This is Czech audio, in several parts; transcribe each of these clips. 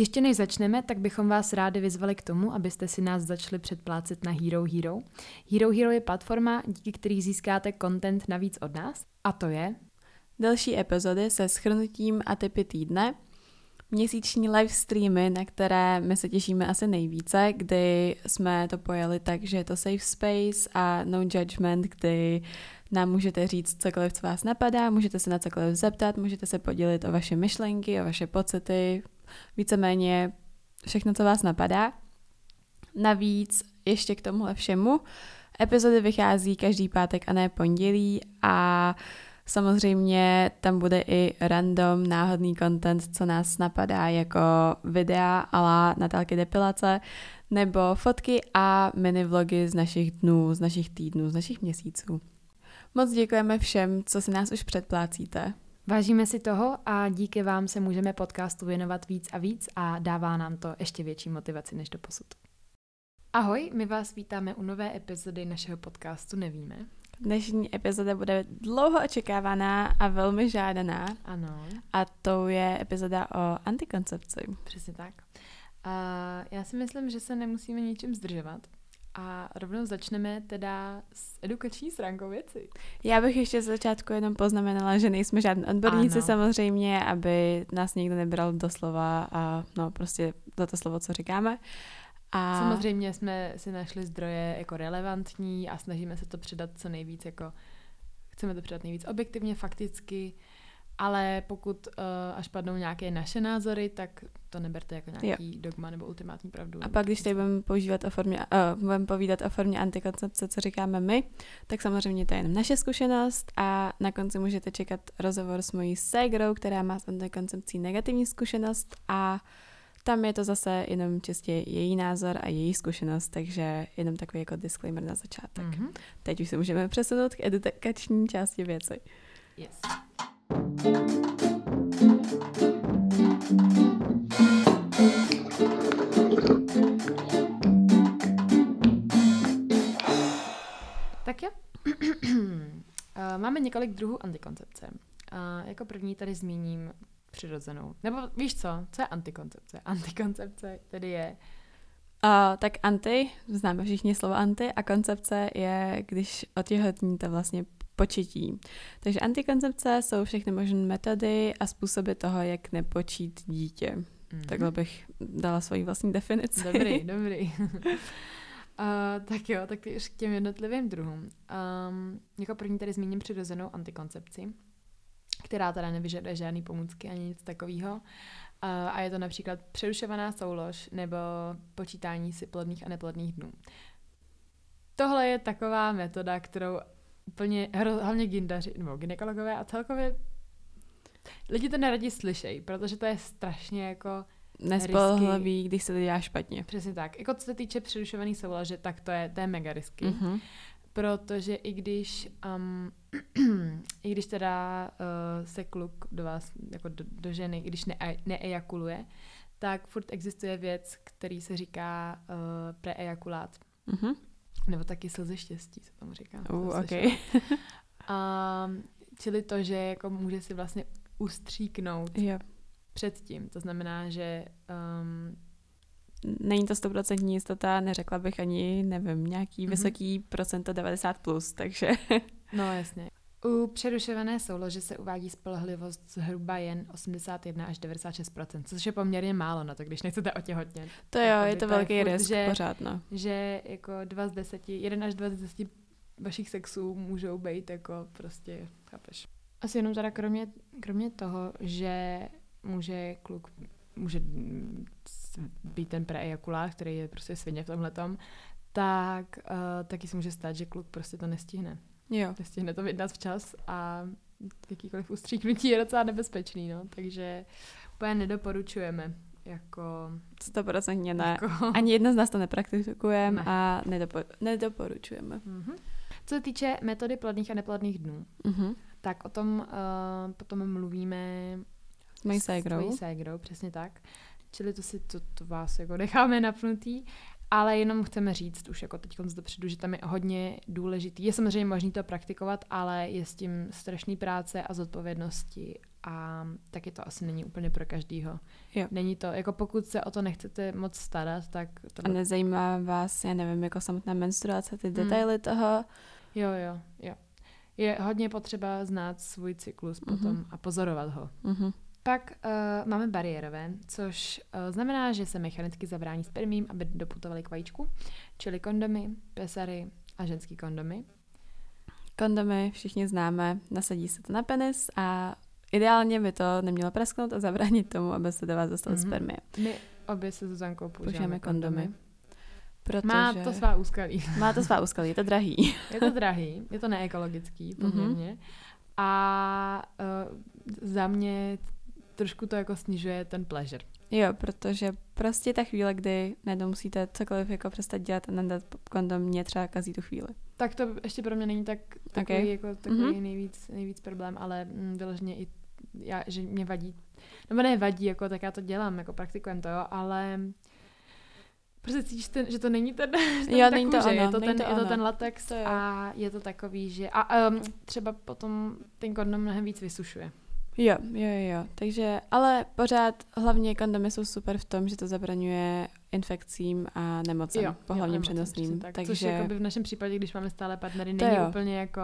Ještě než začneme, tak bychom vás rádi vyzvali k tomu, abyste si nás začali předplácet na Hero Hero. Hero Hero je platforma, díky které získáte content navíc od nás, a to je další epizody se shrnutím a tipy týdne, měsíční live streamy, na které my se těšíme asi nejvíce, kdy jsme to pojeli tak, že je to safe space a no judgment, kdy nám můžete říct cokoliv, co vás napadá, můžete se na cokoliv zeptat, můžete se podělit o vaše myšlenky, o vaše pocity, víceméně všechno, co vás napadá. Navíc ještě k tomuhle všemu epizody vychází každý pátek a ne pondělí a samozřejmě tam bude i random náhodný content, co nás napadá, jako videa ala Natálky depilace, nebo fotky a mini vlogy z našich dnů, z našich týdnů, z našich měsíců. Moc děkujeme všem, co si nás už předplácíte. Vážíme si toho a díky vám se můžeme podcastu věnovat víc a víc a dává nám to ještě větší motivaci než doposud. Ahoj, my vás vítáme u nové epizody našeho podcastu Nevíme. Dnešní epizoda bude dlouho očekávaná a velmi žádaná. Ano. A to je epizoda o antikoncepci. Přesně tak. Já si myslím, že se nemusíme ničím zdržovat. A rovnou začneme teda s edukační stránkou věci. Já bych ještě z začátku jenom poznamenala, že nejsme žádní odborníci samozřejmě, aby nás nikdo nebral do slova a no prostě za to slovo, co říkáme. A samozřejmě jsme si našli zdroje jako relevantní a snažíme se to předat co nejvíc, jako chceme to předat nejvíc objektivně, fakticky, ale pokud až padnou nějaké naše názory, tak to neberte jako nějaký dogma nebo ultimátní pravdu. A pak, když tady budeme povídat o formě antikoncepce, co říkáme my, tak samozřejmě to je jenom naše zkušenost a na konci můžete čekat rozhovor s mojí ségrou, která má s antikoncepcí negativní zkušenost a tam je to zase jenom čistě její názor a její zkušenost, takže jenom takový jako disclaimer na začátek. Mm-hmm. Teď už se můžeme přesunout k edukační části věci. Yes. Tak jo. Máme několik druhů antikoncepce. Jako první tady zmíním přirozenou. Nebo víš co? Co je antikoncepce? Antikoncepce tedy je... tak anti, známe všichni slovo anti, a koncepce je, když otěhotníte vlastně početí. Takže antikoncepce jsou všechny možné metody a způsoby toho, jak nepočít dítě. Mm-hmm. Takhle bych dala svoji vlastní definici. Dobrý. Tak jo, tak už k těm jednotlivým druhům. Jako první tady zmíním přirozenou antikoncepci, která teda nevyžaduje žádný pomůcky ani nic takového. A je to například přerušovaná soulož nebo počítání si plodných a neplodných dnů. Tohle je taková metoda, kterou úplně hlavně gindaři nebo gynekologové a celkově lidi to neradi slyšejí, protože to je strašně jako nespolehlivý, když se to dělá špatně. Přesně tak. Jako co se týče přerušovaný soulože, tak to je mega risky. Mm-hmm. Protože i když teda se kluk do vás, jako do ženy, i když neejakuluje, tak furt existuje věc, který se říká preejakulát. Mm-hmm. Nebo taky slzy štěstí, se tomu říká. Okay. Čili to, že jako může si vlastně ustříknout předtím. To znamená, že... Není to 100% jistota, neřekla bych ani, nevím, nějaký vysoký procento 90+, takže... No jasně. U přerušované soulože se uvádí spolehlivost zhruba jen 81 až 96%, což je poměrně málo na to, když nechcete otěhotnět. To jo, je to velký risk, pořád, no. Že jako 1 až 2 z 10 vašich sexů můžou být jako prostě, chápeš. Asi jenom teda kromě toho, že kluk může být ten preejakulát, který je prostě svině v tomhletom, tak taky se může stát, že kluk prostě to nestihne. Jo. Nestihne to vydat včas a jakýkoliv ustříknutí je docela nebezpečný, no. Takže úplně nedoporučujeme. Jako 100% ne. Jako... Ani jedna z nás to nepraktikujeme a nedoporučujeme. Mm-hmm. Co se týče metody plodných a neplodných dnů, tak o tom potom mluvíme s mojí ségrou, přesně tak. Čili to vás jako necháme napnutý, ale jenom chceme říct už jako teď dopředu, že tam je hodně důležitý. Je samozřejmě možný to praktikovat, ale je s tím strašný práce a zodpovědnosti a taky to asi není úplně pro každýho. Jo. Není to, jako pokud se o to nechcete moc starat, tak... A nezajímá vás, já nevím, jako samotná menstruace, ty detaily toho. Jo. Je hodně potřeba znát svůj cyklus potom a pozorovat ho. Pak máme bariérové, což znamená, že se mechanicky zabrání spermím, aby doputovaly k vajíčku, čili kondomy, pésary a ženský kondomy. Kondomy všichni známe, nasadí se to na penis a ideálně by to nemělo prasknout a zabránit tomu, aby se do vás dostalo spermie. My obě se Zuzankou používáme kondomy. Protože... Má to svá úskalí. Je to drahý. Je to neekologický, poměrně. A za mě trošku to jako snižuje ten pleasure. Jo, protože prostě ta chvíle, kdy najednou musíte cokoliv jako přestat dělat a nadat kondom, mě třeba kazí tu chvíli. Tak to ještě pro mě není tak takový, jako, takový nejvíc problém, ale vyloženě i já, že mě vadí, nebo ne vadí, jako, tak já to dělám, jako praktikujem to, jo, ale prostě cítíš, že to není ten kůže, je to ten latex to a je to takový, že a třeba potom ten kondom mnohem víc vysušuje. Jo. Takže, ale pořád hlavně kondomy jsou super v tom, že to zabraňuje infekcím a nemocem, hlavně přenosným. Tak. Takže... Což jakoby v našem případě, když máme stále partnery, není úplně jako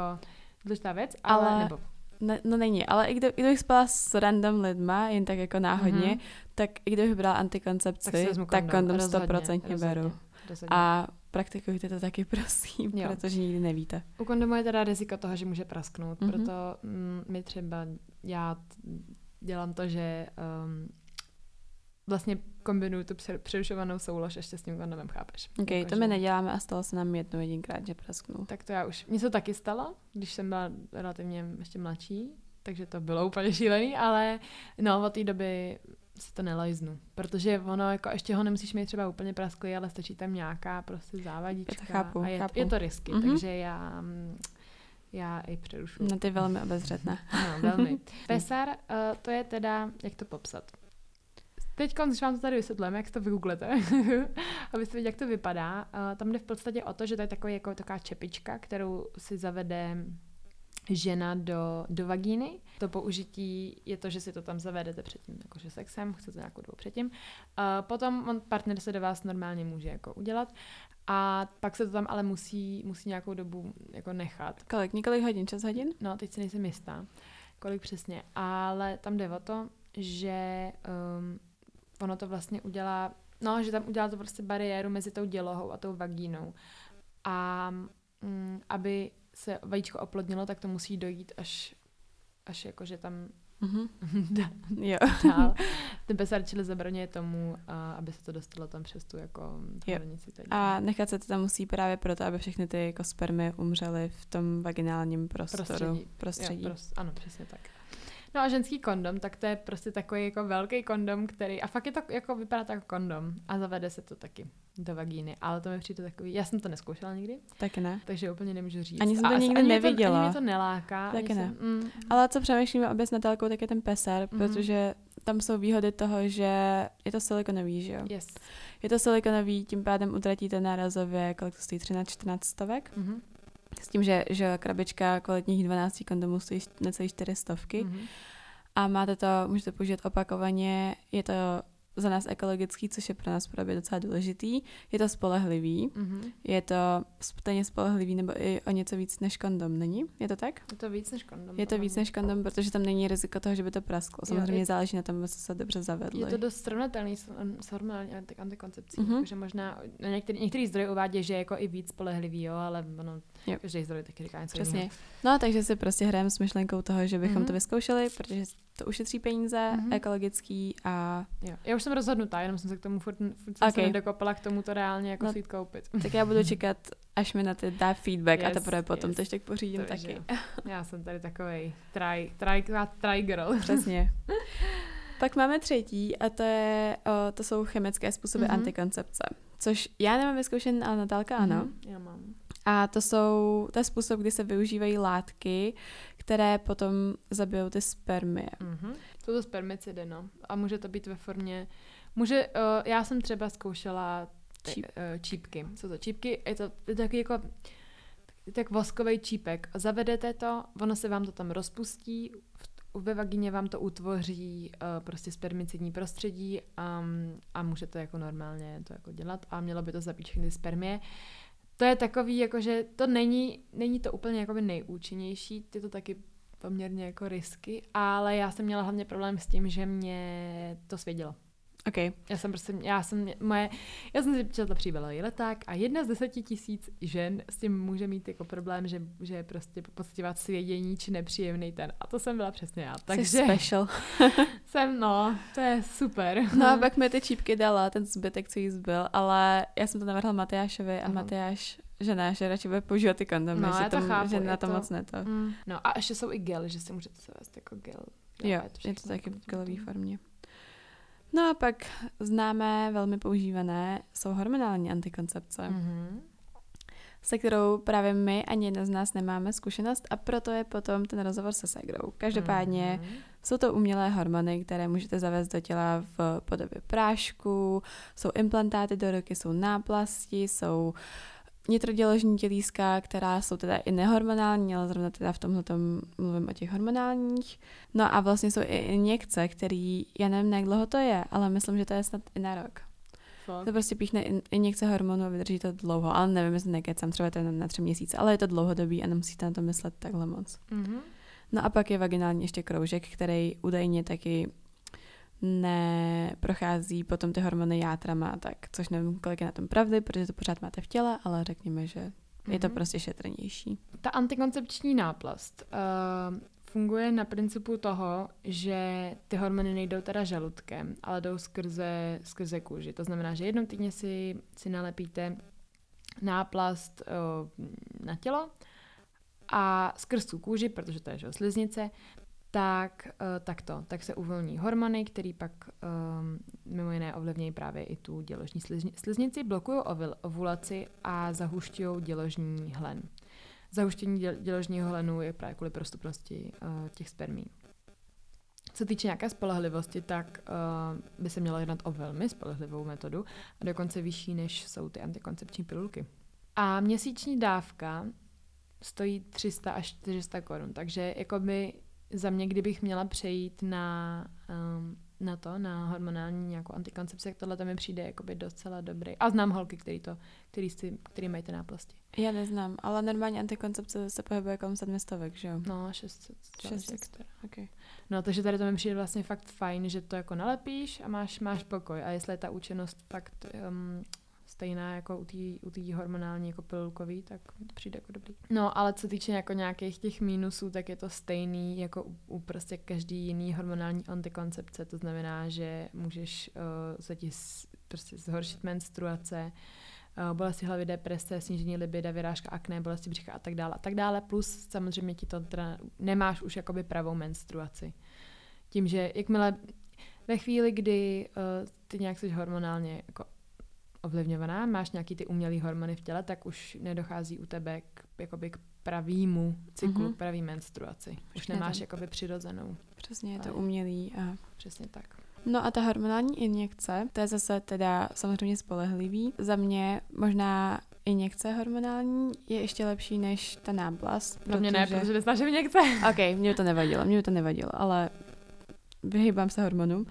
důležitá věc, ale nebo... Ne, no není, ale i kdybych spala s random lidma, jen tak jako náhodně, tak i kdybych brala antikoncepci, tak kondom 100% beru. A praktikujte to taky, prosím, protože nikdy nevíte. U kondomu je teda riziko toho, že může prasknout, proto my třeba, já dělám to, že vlastně kombinuju tu přerušovanou soulož ještě s tím kondomem, chápeš? Okay, jako, to my neděláme a stalo se nám jedinkrát, že prasknul. Tak to já už, mně se taky stalo, když jsem byla relativně ještě mladší, takže to bylo úplně šílený, ale od té doby si to nelajznu, protože ono jako ještě ho nemusíš mít třeba úplně prasklý, ale stačí tam nějaká prostě závadička. Já to chápu, a je to risky, takže já i přerušuju. No, ty velmi obezřetná. Ano, velmi. Pesar, to je teda, jak to popsat? Teď, když vám to tady vysvětlujeme, jak to vygooglete, abyste viděli, jak to vypadá. Tam jde v podstatě o to, že to je takový, jako taková čepička, kterou si zavede žena do vagíny. To použití je to, že si to tam zavedete předtím, jakože sexem, chcete nějakou dobu předtím. Potom partner se do vás normálně může jako udělat a pak se to tam ale musí nějakou dobu jako nechat. Kolik? Několik hodin? 6 hodin? No, teď si nejsem jistá, kolik přesně. Ale tam jde o to, že ono to vlastně udělá, že tam udělá to prostě bariéru mezi tou dělohou a tou vagínou. A aby se vajíčko oplodnilo, tak to musí dojít až jakože tam dál. Ten pesar čili zabraňuje tomu, aby se to dostalo tam přes tu jako hranici. A nechat se to tam musí právě proto, aby všechny ty jako spermy umřely v tom vaginálním prostředí. Ano, přesně tak. No a ženský kondom, tak to je prostě takový jako velký kondom, který... A fakt je to jako, vypadá tak jako kondom a zavede se to taky do vagíny, ale to mi přijde takový... Já jsem to neskoušela nikdy. Tak ne. Takže úplně nemůžu říct. Ani jsem to nikdy neviděla. Ani mě to neláká. Tak ne. Ale co přemýšlíme obě s Natálkou, tak je ten pesar, protože tam jsou výhody toho, že je to silikonový, že jo? Yes. Je to silikonový, tím pádem utratíte nárazově, kolik to stojí, 13-14 stovek. S tím, že krabička kvalitních 12 kondomů stojí necelý 400 a máte to, můžete použít opakovaně, je to za nás ekologický, což je pro nás právě docela důležitý, je to spolehlivý, je to stejně spolehlivý nebo i o něco víc než kondom, není? Je to tak? Je to víc než kondom. Je to víc než kondom, protože tam není riziko toho, že by to prasklo. Samozřejmě záleží na tom, co se dobře zavedlo. Je to dost srovnatelný s hormonální antikoncepcí, takže možná některý zdroj uvádí, že je jako i víc spolehlivý, jo, ale každý zdroj taky říká něco jiného. No, takže si prostě hrajeme s myšlenkou toho, že bychom to vyzkoušeli, protože to ušetří peníze, ekologický a... Jo. Já už jsem rozhodnutá, jenom jsem se k tomu furt se nedokopala k tomu to reálně jako si koupit. Tak já budu čekat, až mi na ty dá feedback a teprve potom to ještě tak pořídím to taky. Já jsem tady takovej try girl. Přesně. Pak máme třetí a to jsou chemické způsoby antikoncepce, což já nemám vyzkoušen, ale Natálka ano. Já mám. A to je způsob, kdy se využívají látky, které potom zabijou ty spermie. Jsou to spermicidy, A může to být ve formě... já jsem třeba zkoušela čípky. Jsou to čípky, je to takový jako... Tak voskovej čípek. Zavedete to, ono se vám to tam rozpustí, ve vagině vám to utvoří prostě spermicidní prostředí a můžete jako normálně to jako dělat a mělo by to zabít všechny spermie. To je takový, jakože to není to úplně jakoby nejúčinnější, je to taky poměrně jako risky, ale já jsem měla hlavně problém s tím, že mě to svědělo. Okay. Já jsem si četla příběh leták a 1 z 10 000 žen s tím může mít jako problém, že prostě pocitovat svědění či nepříjemný ten. A to jsem byla přesně já. Takže special. To je super. No a pak mi ty čípky dala, ten zbytek, co jí zbyl, ale já jsem to navrhla Matyášovi a Matyáš, že ne, že radši bude používat ty kondomy, no, že na to moc ne to. Mm. No a ještě jsou i gel, že si můžete se vést jako gel. Jo, je to taky v gelový formě. No a pak známé, velmi používané jsou hormonální antikoncepce, se kterou právě my ani jedna z nás nemáme zkušenost a proto je potom ten rozhovor se ségrou. Každopádně jsou to umělé hormony, které můžete zavést do těla v podobě prášku, jsou implantáty do ruky, jsou náplasti, jsou nitroděložní tělíska, která jsou teda i nehormonální, ale zrovna teda v tomhletom mluvím o těch hormonálních. No a vlastně jsou i injekce, který, já nevím, jak dlouho to je, ale myslím, že to je snad i na rok. Fakt? To prostě píchne injekce hormonů a vydrží to dlouho, ale nevím, jestli nekecám, třeba to je na 3 měsíce, ale je to dlouhodobý a nemusíte na to myslet takhle moc. Mm-hmm. No a pak je vaginální ještě kroužek, který údajně taky neprochází potom ty hormony játrama, tak, což nevím, kolik je na tom pravdy, protože to pořád máte v těle, ale řekněme, že je to prostě šetrnější. Ta antikoncepční náplast funguje na principu toho, že ty hormony nejdou teda žaludkem, ale jdou skrze kůži. To znamená, že jednou týdně si nalepíte náplast na tělo a skrz tu kůži, protože to je sliznice, tak se uvolní hormony, které pak mimo jiné ovlivňují právě i tu děložní sliznici, blokují ovulaci a zahušťují děložní hlen. Zahuštění děložního hlenu je právě kvůli prostupnosti těch spermí. Co týče nějaké spolehlivosti, tak by se mělo jednat o velmi spolehlivou metodu a dokonce vyšší, než jsou ty antikoncepční pilulky. A měsíční dávka stojí 300 až 400 korun, takže jakoby za mě, kdybych měla přejít na hormonální nějakou antikoncepci, tak tohle to mi přijde jakoby docela dobrý. A znám holky, který mají ty náplasti. Já neznám, ale normálně antikoncepce se pohybuje kolem 700, že jo? No, 600. Okay. No, takže tady to mi přijde vlastně fakt fajn, že to jako nalepíš a máš pokoj. A jestli je ta účinnost fakt stejná jako u té hormonální jako pilulkový, tak mi to přijde jako dobrý. No, ale co týče jako nějakých těch mínusů, tak je to stejný jako u prostě každý jiný hormonální antikoncepce. To znamená, že můžeš se ti prostě zhoršit menstruace, bolesti hlavy, deprese, snížení libida, vyrážka, akné, bolesti břicha a tak dále. Plus samozřejmě ti to nemáš už jakoby pravou menstruaci. Tím, že jakmile ve chvíli, kdy ty nějak jsi hormonálně jako ovlivňovaná, máš nějaký ty umělý hormony v těle, tak už nedochází u tebe k pravýmu cyklu, k pravý menstruaci. Už nemáš jakoby přirozenou. Přesně, je to umělý. A přesně tak. No a ta hormonální injekce, to je zase teda samozřejmě spolehlivý. Za mě možná injekce hormonální je ještě lepší než ta náplast. Pro mě ne, protože neznáš injekce. Ok, mě by to nevadilo, ale vyhýbám se hormonům.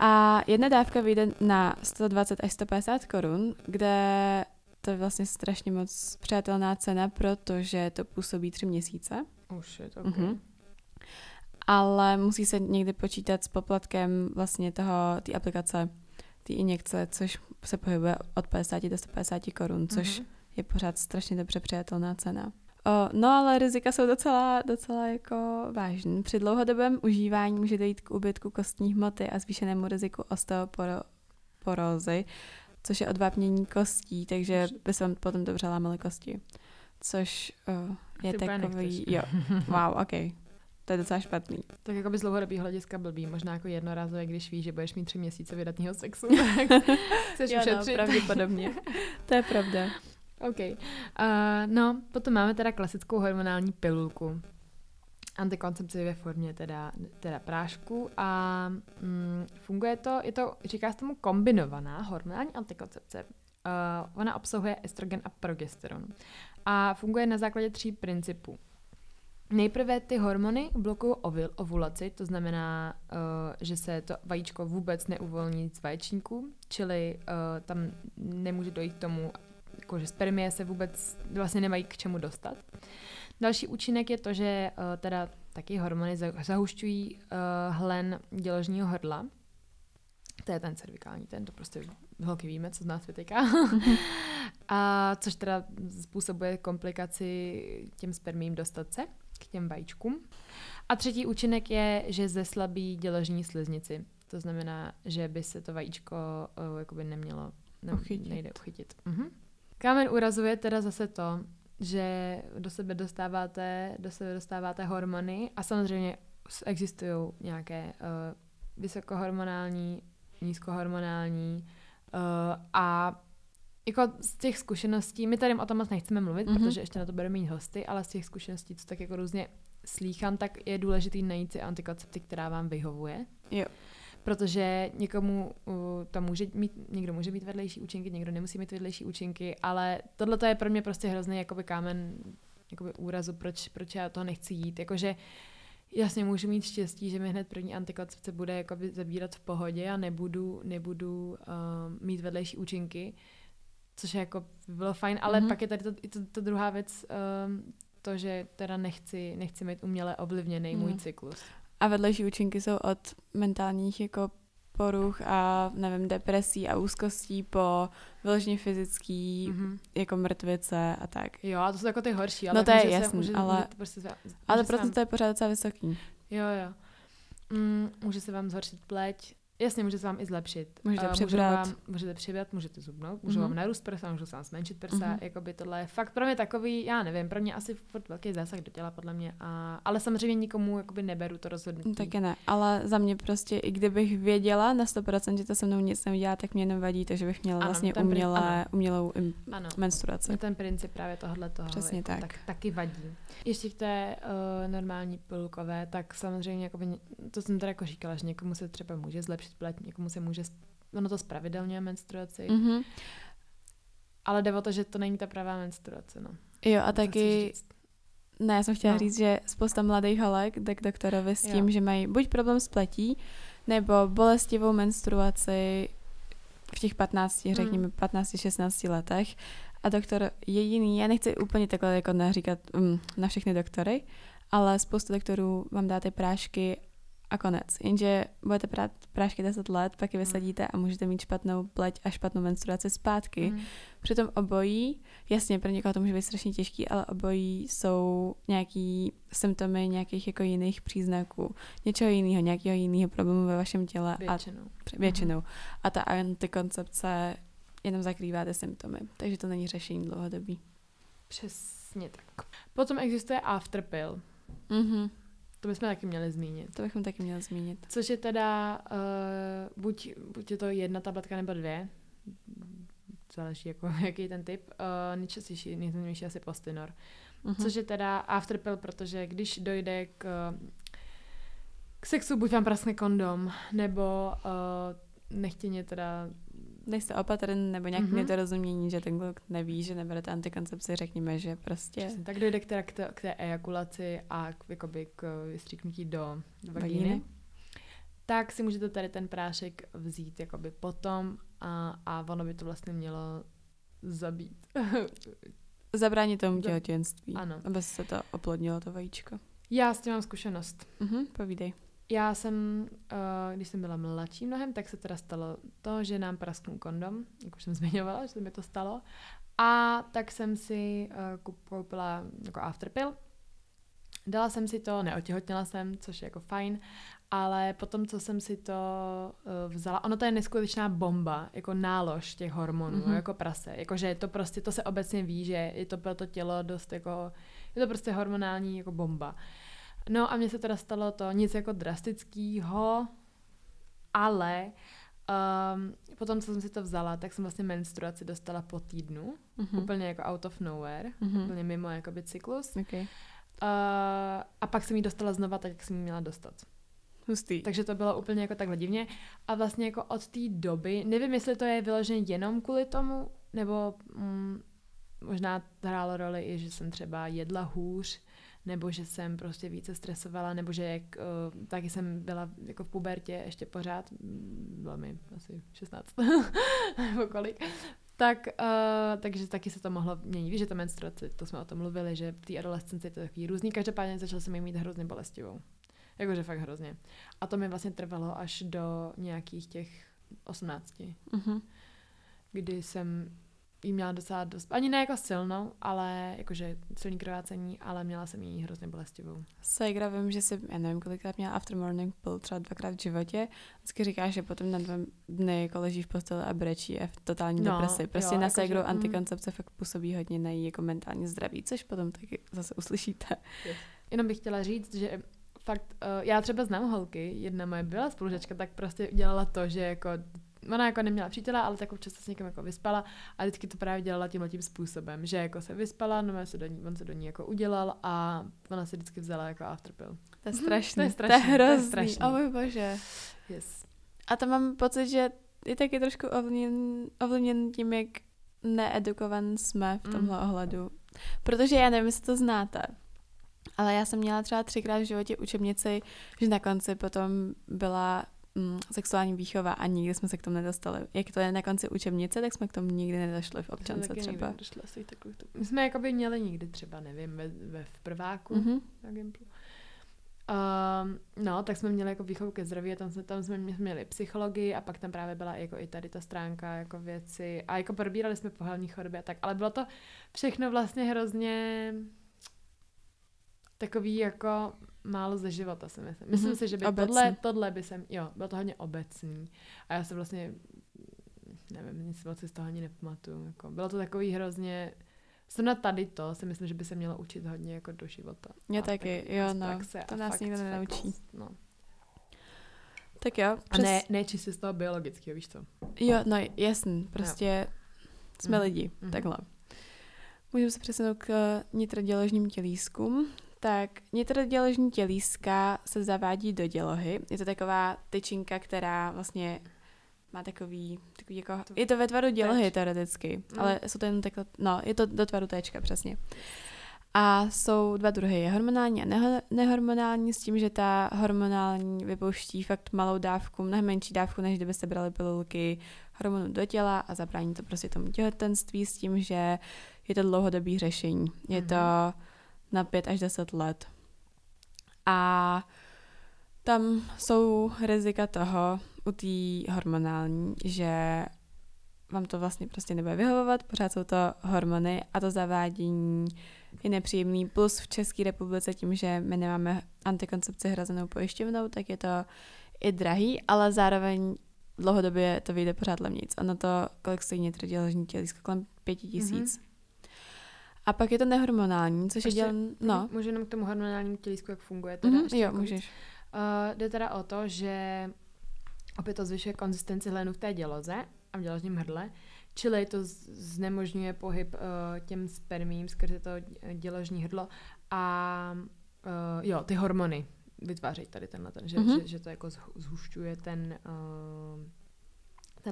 A jedna dávka vyjde na 120 až 150 korun, kde to je vlastně strašně moc přijatelná cena, protože to působí 3 měsíce. Už je to okay. Ale musí se někdy počítat s poplatkem vlastně té aplikace, té injekce, což se pohybuje od 50 do 150 korun, což je pořád strašně dobře přijatelná cena. No ale rizika jsou docela jako vážný. Při dlouhodobém užívání může dojít k úbytku kostní hmoty a zvýšenému riziku osteoporózy, což je odvápnění kostí, takže by se vám potom dobře lámaly kosti. Což je takový... Jo, wow, ok. To je docela špatný. Tak jako by z dlouhodobého hlediska blbý. Možná jako jednorázové, když víš, že budeš mít 3 měsíce vydatního sexu, tak chceš ušetřit. Pravděpodobně. To je pravda. OK. No, potom máme teda klasickou hormonální pilulku. Antikoncepci ve formě teda prášku a funguje to, říká se tomu kombinovaná hormonální antikoncepce. Ona obsahuje estrogen a progesteron. A funguje na základě 3 principů. Nejprve ty hormony blokují ovulaci, to znamená, že se to vajíčko vůbec neuvolní z vaječníků, čili tam nemůže dojít k tomu, že spermie se vůbec vlastně nemají k čemu dostat. Další účinek je to, že teda taky hormony zahušťují hlen děložního hrdla. To je ten cervikální, ten to prostě holky víme, co z nás vyteká. A což teda způsobuje komplikaci těm spermím dostat se k těm vajíčkům. A třetí účinek je, že zeslabí děložní sliznici. To znamená, že by se to vajíčko jakoby nemělo, nejde uchytit. Mhm. Kámen úrazu je teda zase to, že do sebe dostáváte hormony a samozřejmě existují nějaké vysokohormonální, nízkohormonální a jako z těch zkušeností, my tady o tom moc nechceme mluvit, protože ještě na to budeme mít hosty, ale z těch zkušeností, co tak jako různě slýchám, tak je důležitý najít si antikoncepci, která vám vyhovuje. Jo. Protože někomu to může mít, někdo může mít vedlejší účinky, někdo nemusí mít vedlejší účinky, ale tohle je pro mě prostě hrozný jakoby kámen jakoby úrazu, proč já toho nechci jít. Jakože jasně můžu mít štěstí, že mi hned první antikoncepce bude jakoby zabírat v pohodě a nebudu mít vedlejší účinky, což je jako bylo fajn, ale pak je tady to druhá věc, to, že teda nechci mít uměle ovlivněný můj cyklus. A vedlejší účinky jsou od mentálních jako poruch a nevím, depresí a úzkostí po vyloženě fyzický jako mrtvice a tak. Jo, a to jsou jako ty horší, ale no to je jasný, ale proto to je pořád docela vysoký. Jo. Může se vám zhoršit pleť. Jasně, může se vám i zlepšit. Můžete přibrat, můžete zubnout, můžou vám narůst prsa, můžou se vám zmenšit prsa, jakoby tohle je fakt pro mě takový, já nevím, pro mě asi velký zásah do těla podle mě, ale samozřejmě nikomu jakoby neberu to rozhodnutí. Taky ne, ale za mě prostě, i kdybych věděla na 100%, že to se mnou nic neudělá, tak mě nevadí to, že bych měla vlastně umělou menstruaci. Ten princip právě tohoto. Přesně jako tak. Taky vadí. Ještě k té normální pilulkové, tak samozřejmě, jakoby, to jsem teda jako říkala, že někomu se třeba může zlepšit, někomu se může, ono to spravidelně menstruaci, ale jde o to, že to není ta pravá menstruace, no. Jo, a taky, ne, já jsem chtěla říct, že spousta mladých holek jde k doktorovi s tím, že mají buď problém s pletí, nebo bolestivou menstruaci v těch 15, řekněme 15-16 letech, a doktor jediný, já nechci úplně takhle jako naříkat na všechny doktory, ale spousta doktorů vám dá ty prášky a konec. Jenže budete prát prášky 10 let, pak je vysadíte a můžete mít špatnou pleť a špatnou menstruaci zpátky. Přitom obojí, jasně, pro někoho to může být strašně těžký, ale obojí jsou nějaký symptomy nějakých jako jiných příznaků. Něčeho jiného, nějakého jiného problému ve vašem těle. Většinou. A ta antikoncepce jenom zakrývá ty symptomy. Takže to není řešení dlouhodobý. Přesně tak. Potom existuje afterpill. To bychom taky měli zmínit. Což je teda buď je to jedna tabletka nebo dvě, záleží jako jaký je ten typ, nejčastější asi Postinor. Což je teda afterpill, protože když dojde k sexu, buď vám praskne kondom, nebo nechtěně teda nejste opatrný, nebo nějak nedorozumění, že ten kluk neví, že neberete antikoncepci, řekněme, že prostě... Přesně, tak dojde k té ejakulaci a k vystříknutí do vagíny. Tak si můžete tady ten prášek vzít jakoby potom a ono by to vlastně mělo zabít. Zabránit tomu těhotenství. Ano. Aby se to oplodnilo, to vajíčko. Já s tím mám zkušenost. Povídej. Já jsem, když jsem byla mladší mnohem, tak se teda stalo to, že nám prasknul kondom, jak už jsem zmiňovala, že se mi to stalo. A tak jsem si koupila jako afterpill. Dala jsem si to, neotěhotněla jsem, což je jako fajn, ale potom, co jsem si to vzala, ono to je neskutečná bomba, jako nálož těch hormonů, jako prase. Jakože to prostě, to se obecně ví, že je to pro to tělo dost jako, je to prostě hormonální jako bomba. No a mně se teda stalo to nic jako drastického, ale potom, co jsem si to vzala, tak jsem vlastně menstruaci dostala po týdnu. Úplně jako out of nowhere. Úplně mimo jakoby cyklus. Okay. A pak jsem ji dostala znova tak, jak jsem ji měla dostat. Hustý. Takže to bylo úplně jako takhle divně. A vlastně jako od té doby, nevím, jestli to je vyloženě jenom kvůli tomu, nebo možná hrálo roli i, že jsem třeba jedla hůř, nebo že jsem prostě více stresovala, nebo že jak, taky jsem byla jako v pubertě ještě pořád, bylo mi asi 16 nebo kolik, takže taky se to mohlo měnit. Víš, že to menstruace, to jsme o tom mluvili, že v té adolescenci je to takový různý, každopádně začala jsem ji mít hrozně bolestivou. Jakože fakt hrozně. A to mi vlastně trvalo až do nějakých těch 18, kdy jsem jí měla docela dost, ani ne jako silnou, ale jakože silný krvácení, ale měla jsem jí hrozně bolestivou. Ségra, vím, že jsem, já nevím, kolikrát měla aftermorning pill, třeba 2krát v životě. Vždycky říkáš, že potom na 2 dny jako ležíš v posteli a brečí je v totální depresi. Prostě jo, na ségrou jako, antikoncepce fakt působí hodně na její jako mentální zdraví, což potom taky zase uslyšíte. Yes. Jenom bych chtěla říct, že fakt, já třeba znám holky, jedna moje byla spolužačka, tak prostě dělala to, že jako ona jako neměla přítela, ale tak občas s někým jako vyspala a vždycky to právě dělala tímhletím způsobem, že jako se vyspala, no on se do ní jako udělal a ona se vždycky vzala jako afterpill. To je strašný, to je hrozný. O můj bože. Yes. A tam mám pocit, že je taky trošku ovlivněn tím, jak needukovan jsme v tomhle ohledu. Protože já nevím, jestli to znáte, ale já jsem měla třeba 3krát v životě učebnici, že na konci potom byla sexuální výchova a nikdy jsme se k tomu nedostali. Jak to je na konci učebnice, tak jsme k tomu nikdy nedošli v občance třeba. My jsme jakoby měli nikdy třeba, nevím, v prváku na Gimplu. No, tak jsme měli jako výchovu ke zdraví a tam jsme měli psychologii a pak tam právě byla jako i tady ta stránka jako věci a jako probírali jsme pohlavní choroby a tak, ale bylo to všechno vlastně hrozně takový jako málo ze života, si myslím. Myslím si, že by tohle by jsem, jo, bylo to hodně obecný. A já se vlastně, nevím, nic moc si z toho ani nepamatuju. Jako, bylo to takový hrozně, zrovna tady to si myslím, že by se mělo učit hodně jako do života. Já taky, jo, no, to nás nikdo nenaučí. No. Tak jo. Přes... A ne čistě z toho biologického, víš co? Jo, no jasný, prostě jo. Jsme lidi, takhle. Můžeme se přesunout k nitroděložním tělískům. Tak nitroděložní tělíska se zavádí do dělohy. Je to taková tyčinka, která vlastně má takový jako... Je to ve tvaru dělohy teoreticky, ale jsou to jen takhle... No, je to do tvaru téčka, přesně. A jsou 2 druhy, je hormonální a nehormonální, s tím, že ta hormonální vypouští fakt malou dávku, mnohem menší dávku, než kdybyste brali pilulky hormonů do těla a zabrání to prostě tomu těhotenství s tím, že je to dlouhodobý řešení. Je to... na 5 až 10 let. A tam jsou rizika toho u té hormonální, že vám to vlastně prostě nebude vyhovovat, pořád jsou to hormony a to zavádění je nepříjemný. Plus v České republice tím, že my nemáme antikoncepci hrazenou pojišťovnou, tak je to i drahý, ale zároveň dlouhodobě to vyjde pořád levnějc. Ono to, kolik stojí nitroděložní tělísko, kolem 5000. A pak je to nehormonální, což ještě, je dělám... No. Můžu jenom k tomu hormonálnímu tělísku, jak funguje teda? Jo, můžeš. Jde teda o to, že opět to zvyšuje konzistenci hlenů v té děloze a v děložním hrdle, čili to znemožňuje pohyb těm spermím skrze to děložní hrdlo a jo, ty hormony vytvářejí tady tenhle, že to jako zhušťuje ten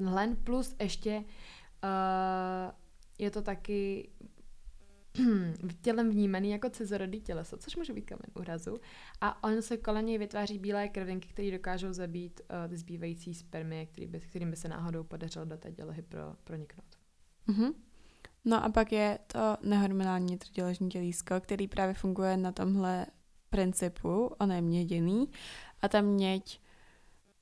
hlen. Plus ještě je to taky... tělem vnímaný jako cizorodý těleso, což může být kamen úrazu. A on se kolem něj vytváří bílé krvinky, které dokážou zabít ty zbývající spermie, kterým by se náhodou podařilo do té dělohy proniknout. Mm-hmm. No a pak je to nehormonální nitroděložní tělísko, který právě funguje na tomhle principu. Ono je měděný a ta měď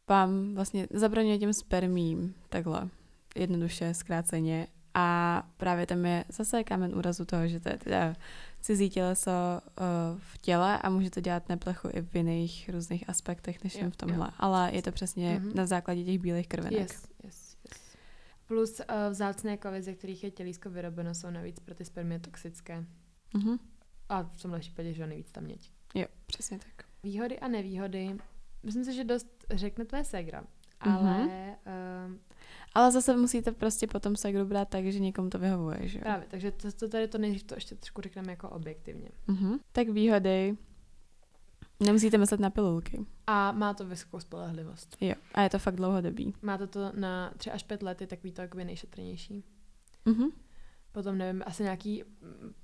vám vlastně zabraňuje těm spermím, takhle, jednoduše, zkráceně. A právě tam je zase kámen úrazu toho, že to je teda cizí těleso v těle a může to dělat neplechu i v jiných různých aspektech, než jen v tomhle. Jo. Ale je to přesně na základě těch bílých krvinek. Yes. Plus vzácné kovy, ze kterých je tělísko vyrobeno, jsou navíc pro ty spermie toxické. A v tomhle případě, že nejvíc tam měď. Jo, přesně tak. Výhody a nevýhody. Myslím si, že dost řekne tvoje ségra. Ale zase musíte prostě potom ségru brát tak, že někomu to vyhovuje, že jo? Právě, takže to tady to nejdřív to ještě trošku řekneme jako objektivně. Tak výhody, nemusíte myslet na pilulky. A má to vysokou spolehlivost. Jo, a je to fakt dlouhodobý. Má to na 3 až 5 let, je takový to jakoby nejšetrnější. Potom nevím, asi nějaký,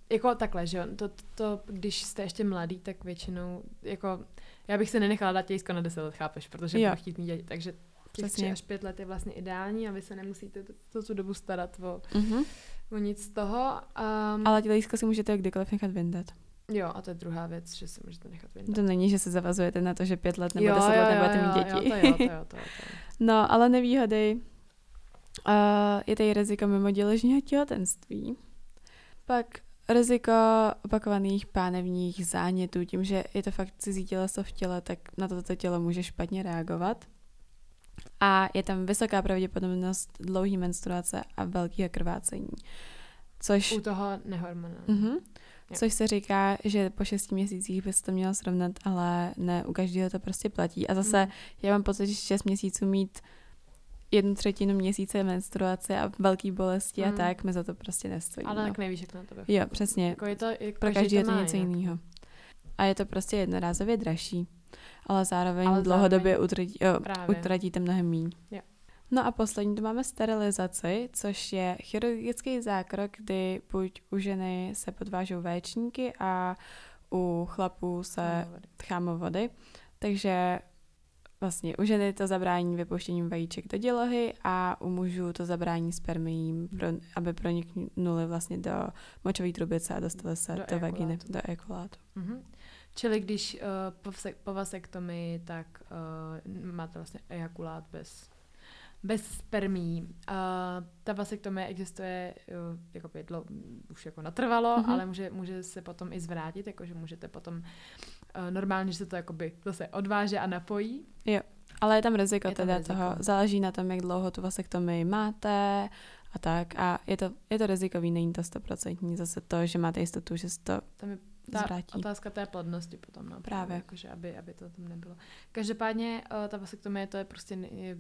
jako takhle, že to, když jste ještě mladý, tak většinou, jako, já bych se nenechala dát tějsko na 10 let, chápeš, protože budu chtít mít děti, takže těch 3 až 5 let je vlastně ideální a vy se nemusíte tu dobu starat o nic z toho. Ale tějsko si můžete kdykoliv nechat vyndat. Jo, a to je druhá věc, že si můžete nechat vyndat. To není, že se zavazujete na to, že 5 let nebo 10 let nebudete mít děti. Jo, to. No, ale nevýhody. Je tady riziko mimoděložního těhotenství. Pak riziko opakovaných pánevních zánětů. Tím, že je to fakt cizí těleso v těle, tak na toto tělo může špatně reagovat. A je tam vysoká pravděpodobnost dlouhý menstruace a velkého krvácení. Což... U toho nehormonu. Což se říká, že po 6 měsících by se to mělo srovnat, ale ne, u každého to prostě platí. A zase já mám pocit, že 6 měsíců mít 1/3 měsíce menstruace a velký bolesti a tak, my za to prostě nestojíme. Ale tak nevíš, jak na to bude. Jo, přesně. Jako je to, jako pro každého to něco jiného. A je to prostě jednorázově dražší, ale zároveň dlouhodobě utratíte mnohem míň. Jo. No a poslední tu máme sterilizaci, což je chirurgický zákrok, kdy buď u ženy se podvážou vaječníky a u chlapů se chámovody. Takže vlastně u ženy to zabrání vypouštěním vajíček do dělohy a u mužů to zabrání spermiím, aby proniknuli vlastně do močové trubice a dostali se do vaginy, do ejakulátu. Mm-hmm. Čili když po vasektomii, tak máte vlastně ejakulát bez spermií. Ta vasektomie existuje jako už jako natrvalo, ale může se potom i zvrátit, jakože můžete potom normálně, že se to jakoby zase odváže a napojí. Jo, ale je tam riziko toho. Záleží na tom, jak dlouho tu vasektomii máte a tak. A je to rizikový, není to 100% zase to, že máte jistotu, že se to zvratí. Otázka té plodnosti potom. No, právě. Jakože, aby to tam nebylo. Každopádně ta vasektomie, to je prostě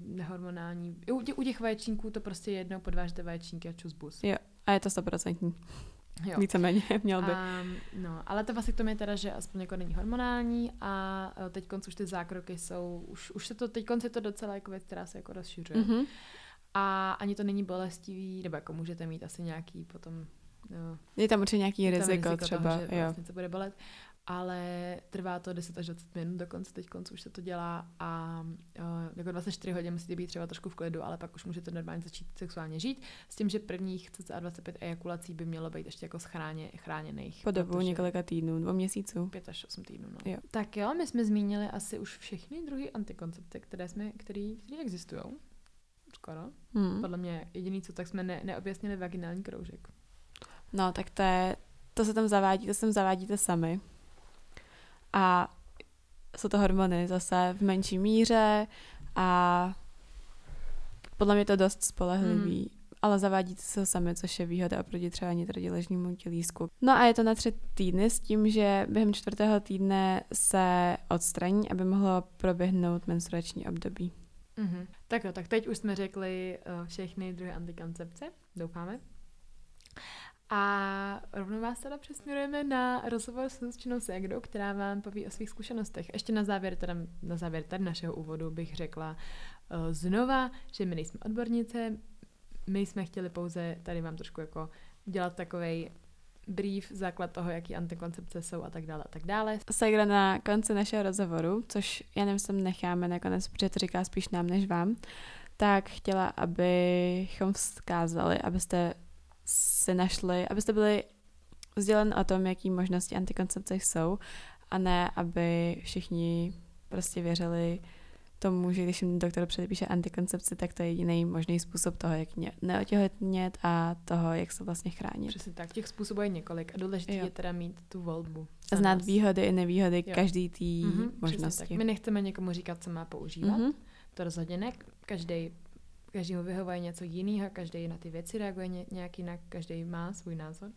nehormonální. U těch vaječníků to prostě jednou podvážete vaječníky a čus bus. Jo, a je to 100%. Jo. Víceméně měl by. No, ale ta vasektomie teda, že aspoň jako není hormonální a teďkonc už ty zákroky jsou, už se to, teďkonc je to docela jako věc, která se jako rozšiřuje. Mm-hmm. A ani to není bolestivý, nebo jako můžete mít asi nějaký potom... No, je tam určitě nějaký riziko třeba. Toho, že vlastně to bude bolet, ale trvá to 10 až 20 minut dokonce, teďkonc už se to dělá a jako 24 hodin musíte být třeba trošku v klidu, ale pak už můžete normálně začít sexuálně žít, s tím, že prvních cca 25 ejakulací by mělo být ještě jako chráněných. Po dobu několika týdnů, 2 měsíců. 5 až 8 týdnů, no. Jo. Tak jo, my jsme zmínili asi už všechny druhy antikoncepce, které existují. Skoro. Podle mě jediný, co tak jsme neobjasnili vaginální kroužek. No, tak to se tam zavádíte sami. A jsou to hormony zase v menší míře a podle mě to dost spolehlivý. Ale zavádíte se sami, což je výhoda oproti třeba nitroděložnímu tělísku. No a je to na 3 týdny s tím, že během 4. týdne se odstraní, aby mohlo proběhnout menstruační období. Mm-hmm. Tak jo, tak teď už jsme řekli všechny druhy antikoncepce, doufáme. A rovnou vás teda přesměrujeme na rozhovor s Lucinou Segrou, která vám poví o svých zkušenostech. Ještě na závěr tady našeho úvodu bych řekla znova, že my nejsme odbornice, my jsme chtěli pouze tady vám trošku jako dělat takovej brief, základ toho, jaký antikoncepce jsou a tak dále, a tak dále. Segra na konci našeho rozhovoru, což já nevím, sem necháme nakonec, protože to říká spíš nám než vám, tak chtěla, abychom vzkázali, abyste se našli, abyste byli vzdělen o tom, jaký možnosti antikoncepce jsou a ne, aby všichni prostě věřili tomu, že když jim doktor předpíše antikoncepci, tak to je jediný možný způsob toho, jak neotěhotnět a toho, jak se vlastně chránit. Přesně tak, těch způsobů je několik a důležité je teda mít tu volbu. A znát výhody i nevýhody každý té možnosti. Tak. My nechceme někomu říkat, co má používat, to rozhodně ne, každému vyhovuje něco jiného, každý na ty věci reaguje nějak jinak, každý má svůj názor,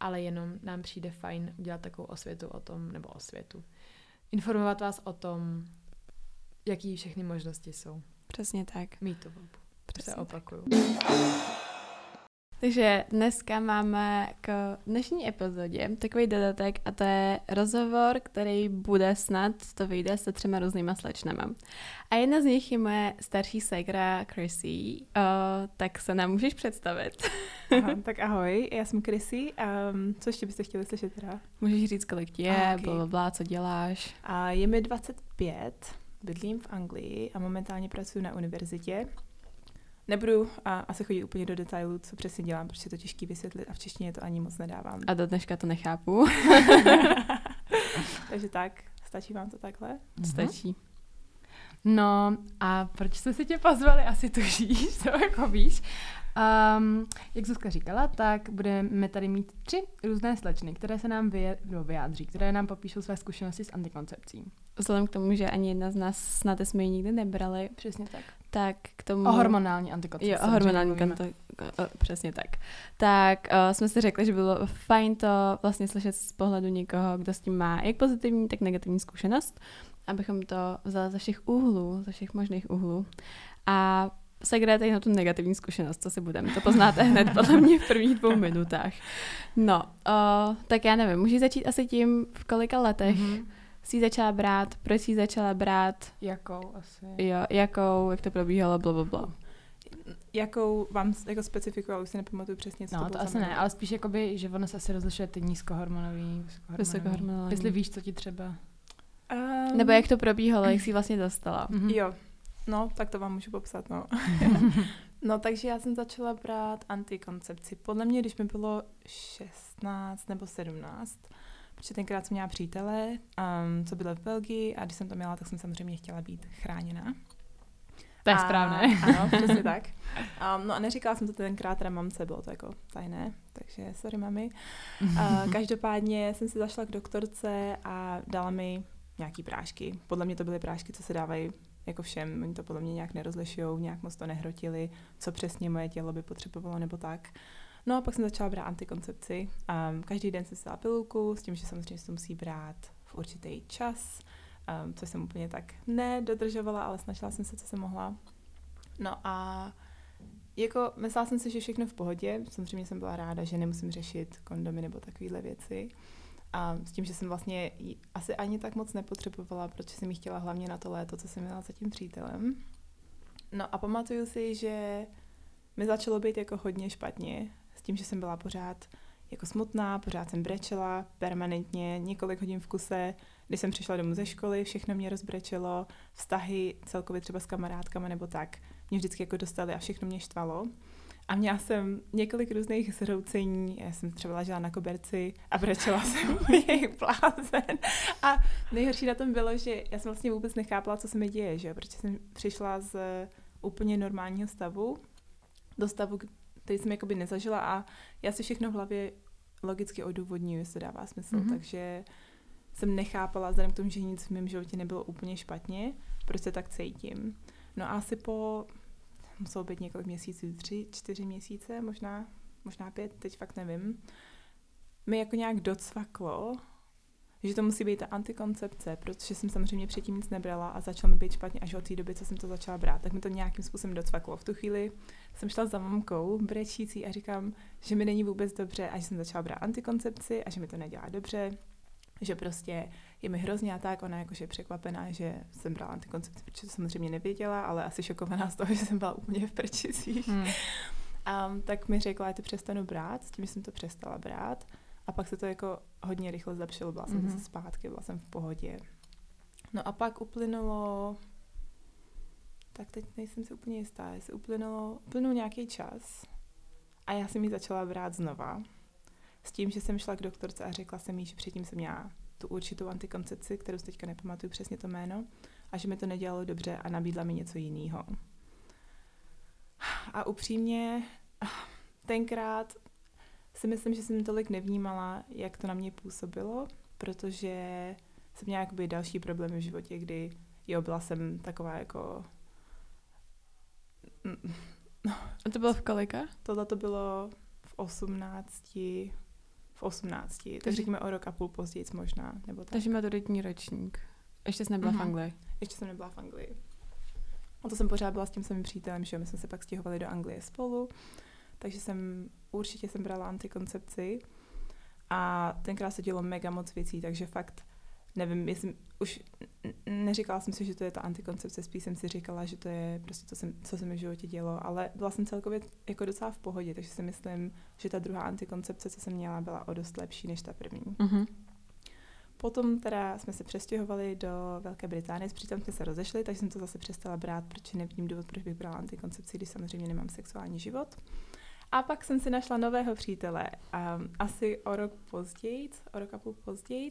ale jenom nám přijde fajn udělat takovou osvětu o tom, nebo osvětu. Informovat vás o tom, jaký všechny možnosti jsou. Přesně tak. Mít to. Přesně se opakuju. Tak. Takže dneska máme k dnešní epizodě takový dodatek a to je rozhovor, který bude snad, to vyjde se 3 různýma slečnama. A jedna z nich je moje starší ségra Chrissy, tak se nám můžeš představit. Aha, tak ahoj, já jsem Chrissy, co ještě byste chtěli slyšet teda? Můžeš říct, kolik ti je, blablabla, co děláš? A je mi 25, bydlím v Anglii a momentálně pracuji na univerzitě. Nebudu asi chodit úplně do detailů, co přesně dělám, protože je to těžký vysvětlit a v češtině to ani moc nedávám. A do dneška to nechápu. Takže tak, stačí vám to takhle? Stačí. No a proč jsme si tě pozvali, asi tužíš, to jako víš. Jak Zuzka říkala, tak budeme tady mít 3 různé slečny, které se nám vyjádří, které nám popíšou své zkušenosti s antikoncepcí. Vzhledem k tomu, že ani jedna z nás snad jsme ji nikdy nebrali. Přesně tak. Tak k tomu... O hormonální antikoncepci. Jo, o hormonální antikoncepci. Přesně tak. Tak jsme si řekli, že bylo fajn to vlastně slyšet z pohledu někoho, kdo s tím má jak pozitivní, tak negativní zkušenost, abychom to vzali ze všech úhlů, ze všech možných úhlů. A segrát na tu negativní zkušenost, co si budeme. To poznáte hned podle mě v prvních 2 minutách. No, tak já nevím, můžeš začít asi tím, v kolika letech jsi začala brát, proč jsi začala brát? Jakou asi? Jo, jakou, jak to probíhalo, blablabla. Jakou vám jako specifikoval, už si nepamatuju přesně, co to bylo. No, to asi ne, ale spíš jakoby, že ono se asi rozlišuje ty nízkohormonový, vysokohormonový. Jestli víš, co ti třeba. Nebo jak to probíhalo, jak jsi vlastně dostala. Jo. No, tak to vám můžu popsat, no. No, takže já jsem začala brát antikoncepci. Podle mě, když mi bylo 16 nebo 17, protože tenkrát jsem měla přítele, co bydlel v Belgii a když jsem to měla, tak jsem samozřejmě chtěla být chráněná. To je správné. Ano, přesně tak. No a neříkala jsem to tenkrát teda mamce, bylo to jako tajné, takže sorry mami. Každopádně jsem si zašla k doktorce a dala mi nějaký prášky. Podle mě to byly prášky, co se dávají jako všem, oni to podle mě nějak nerozlišujou, nějak moc to nehrotili, co přesně moje tělo by potřebovalo nebo tak. No a pak jsem začala brát antikoncepci. Každý den jsem si dala pilulku s tím, že samozřejmě se to musí brát v určitý čas, což jsem úplně tak nedodržovala, ale snažila jsem se, co jsem mohla. No a jako myslela jsem si, že všechno v pohodě, samozřejmě jsem byla ráda, že nemusím řešit kondomy nebo takovýhle věci. A s tím, že jsem vlastně asi ani tak moc nepotřebovala, protože jsem ji chtěla hlavně na to léto, co jsem měla za tím přítelem. No a pamatuju si, že mi začalo být jako hodně špatně, s tím, že jsem byla pořád jako smutná, pořád jsem brečela permanentně, několik hodin v kuse. Když jsem přišla domů ze školy, všechno mě rozbrečelo, vztahy celkově třeba s kamarádkama nebo tak, mě vždycky jako dostaly a všechno mě štvalo. A měla jsem několik různých zhroucení, já jsem třeba ležela na koberci a brečela jsem jejich blázen. A nejhorší na tom bylo, že já jsem vlastně vůbec nechápala, co se mi děje, že? Protože jsem přišla z úplně normálního stavu do stavu, který jsem jakoby nezažila a já si všechno v hlavě logicky odůvodňuji, jestli dává smysl, takže jsem nechápala, vzhledem k tomu, že nic v mém životě nebylo úplně špatně, proč se tak cítím. No a asi po... Muselo být několik měsíců, 3-4 měsíce, možná 5, teď fakt nevím. Mi jako nějak docvaklo, že to musí být ta antikoncepce, protože jsem samozřejmě předtím nic nebrala a začalo mi být špatně až od té doby, co jsem to začala brát. Tak mi to nějakým způsobem docvaklo. V tu chvíli jsem šla za mamkou, brečící a říkám, že mi není vůbec dobře a že jsem začala brát antikoncepci a že mi to nedělá dobře, že prostě je mi hrozně a tak, ona jakože je překvapená, že jsem brala antikoncepci, protože to samozřejmě nevěděla, ale asi šokovaná z toho, že jsem byla úplně v prčicích. Tak mi řekla, že to přestanu brát, s tím, že jsem to přestala brát a pak se to jako hodně rychle zlepšilo, byla jsem zase zpátky, byla jsem v pohodě. No a pak uplynulo, tak teď nejsem si úplně jistá, jestli uplynul nějaký čas a já jsem ji začala brát znova. S tím, že jsem šla k doktorce a řekla jsem jí, že předtím jsem měla tu určitou antikoncepci, kterou si teďka nepamatuju přesně to jméno, a že mi to nedělalo dobře a nabídla mi něco jiného. A upřímně, tenkrát si myslím, že jsem tolik nevnímala, jak to na mě působilo, protože jsem měla jakoby další problémy v životě, kdy byla jsem taková jako... A to bylo v kolika? Tohle to bylo... v 18, takže řekněme o rok a půl později možná, nebo tak. Takže maturitní ročník. Ještě jsem nebyla v Anglii. Ještě jsem nebyla v Anglii. A to jsem pořád byla s tím samým přítelem, že my jsme se pak stěhovali do Anglie spolu, takže určitě jsem brala antikoncepci a tenkrát se dělo mega moc věcí, takže fakt nevím, jestli už neříkala jsem si, že to je ta antikoncepce, spíš jsem si říkala, že to je prostě to, co se mi v životě dělo, ale byla jsem celkově jako docela v pohodě, takže si myslím, že ta druhá antikoncepce, co jsem měla, byla o dost lepší než ta první. Mm-hmm. Potom teda jsme se přestěhovali do Velké Británie, přitom jsme se rozešli, takže jsem to zase přestala brát, protože nevidím důvod, proč bych brala antikoncepci, když samozřejmě nemám sexuální život. A pak jsem si našla nového přítele, asi o rok a půl později,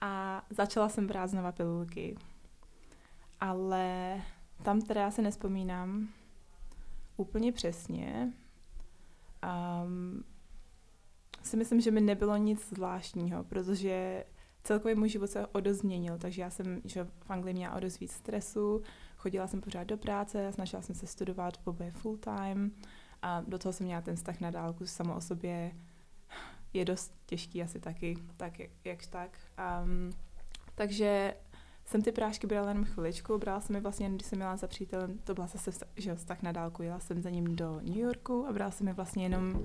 a začala jsem brát znova pilulky. Ale tam teda já se nespomínám úplně přesně. Si myslím, že mi nebylo nic zvláštního, protože celkově můj život se o dost změnil, takže já jsem v Anglii měla o dost víc stresu, chodila jsem pořád do práce, snažila jsem se studovat oboje full time a do toho jsem měla ten vztah na dálku, samo o sobě je dost těžký asi taky, tak jakž tak. Takže jsem ty prášky brala jenom chviličku, brala jsem je vlastně, když jsem jela za přítelem, to byla zase vztah na dálku, jela jsem za ním do New Yorku a brala jsem je vlastně jenom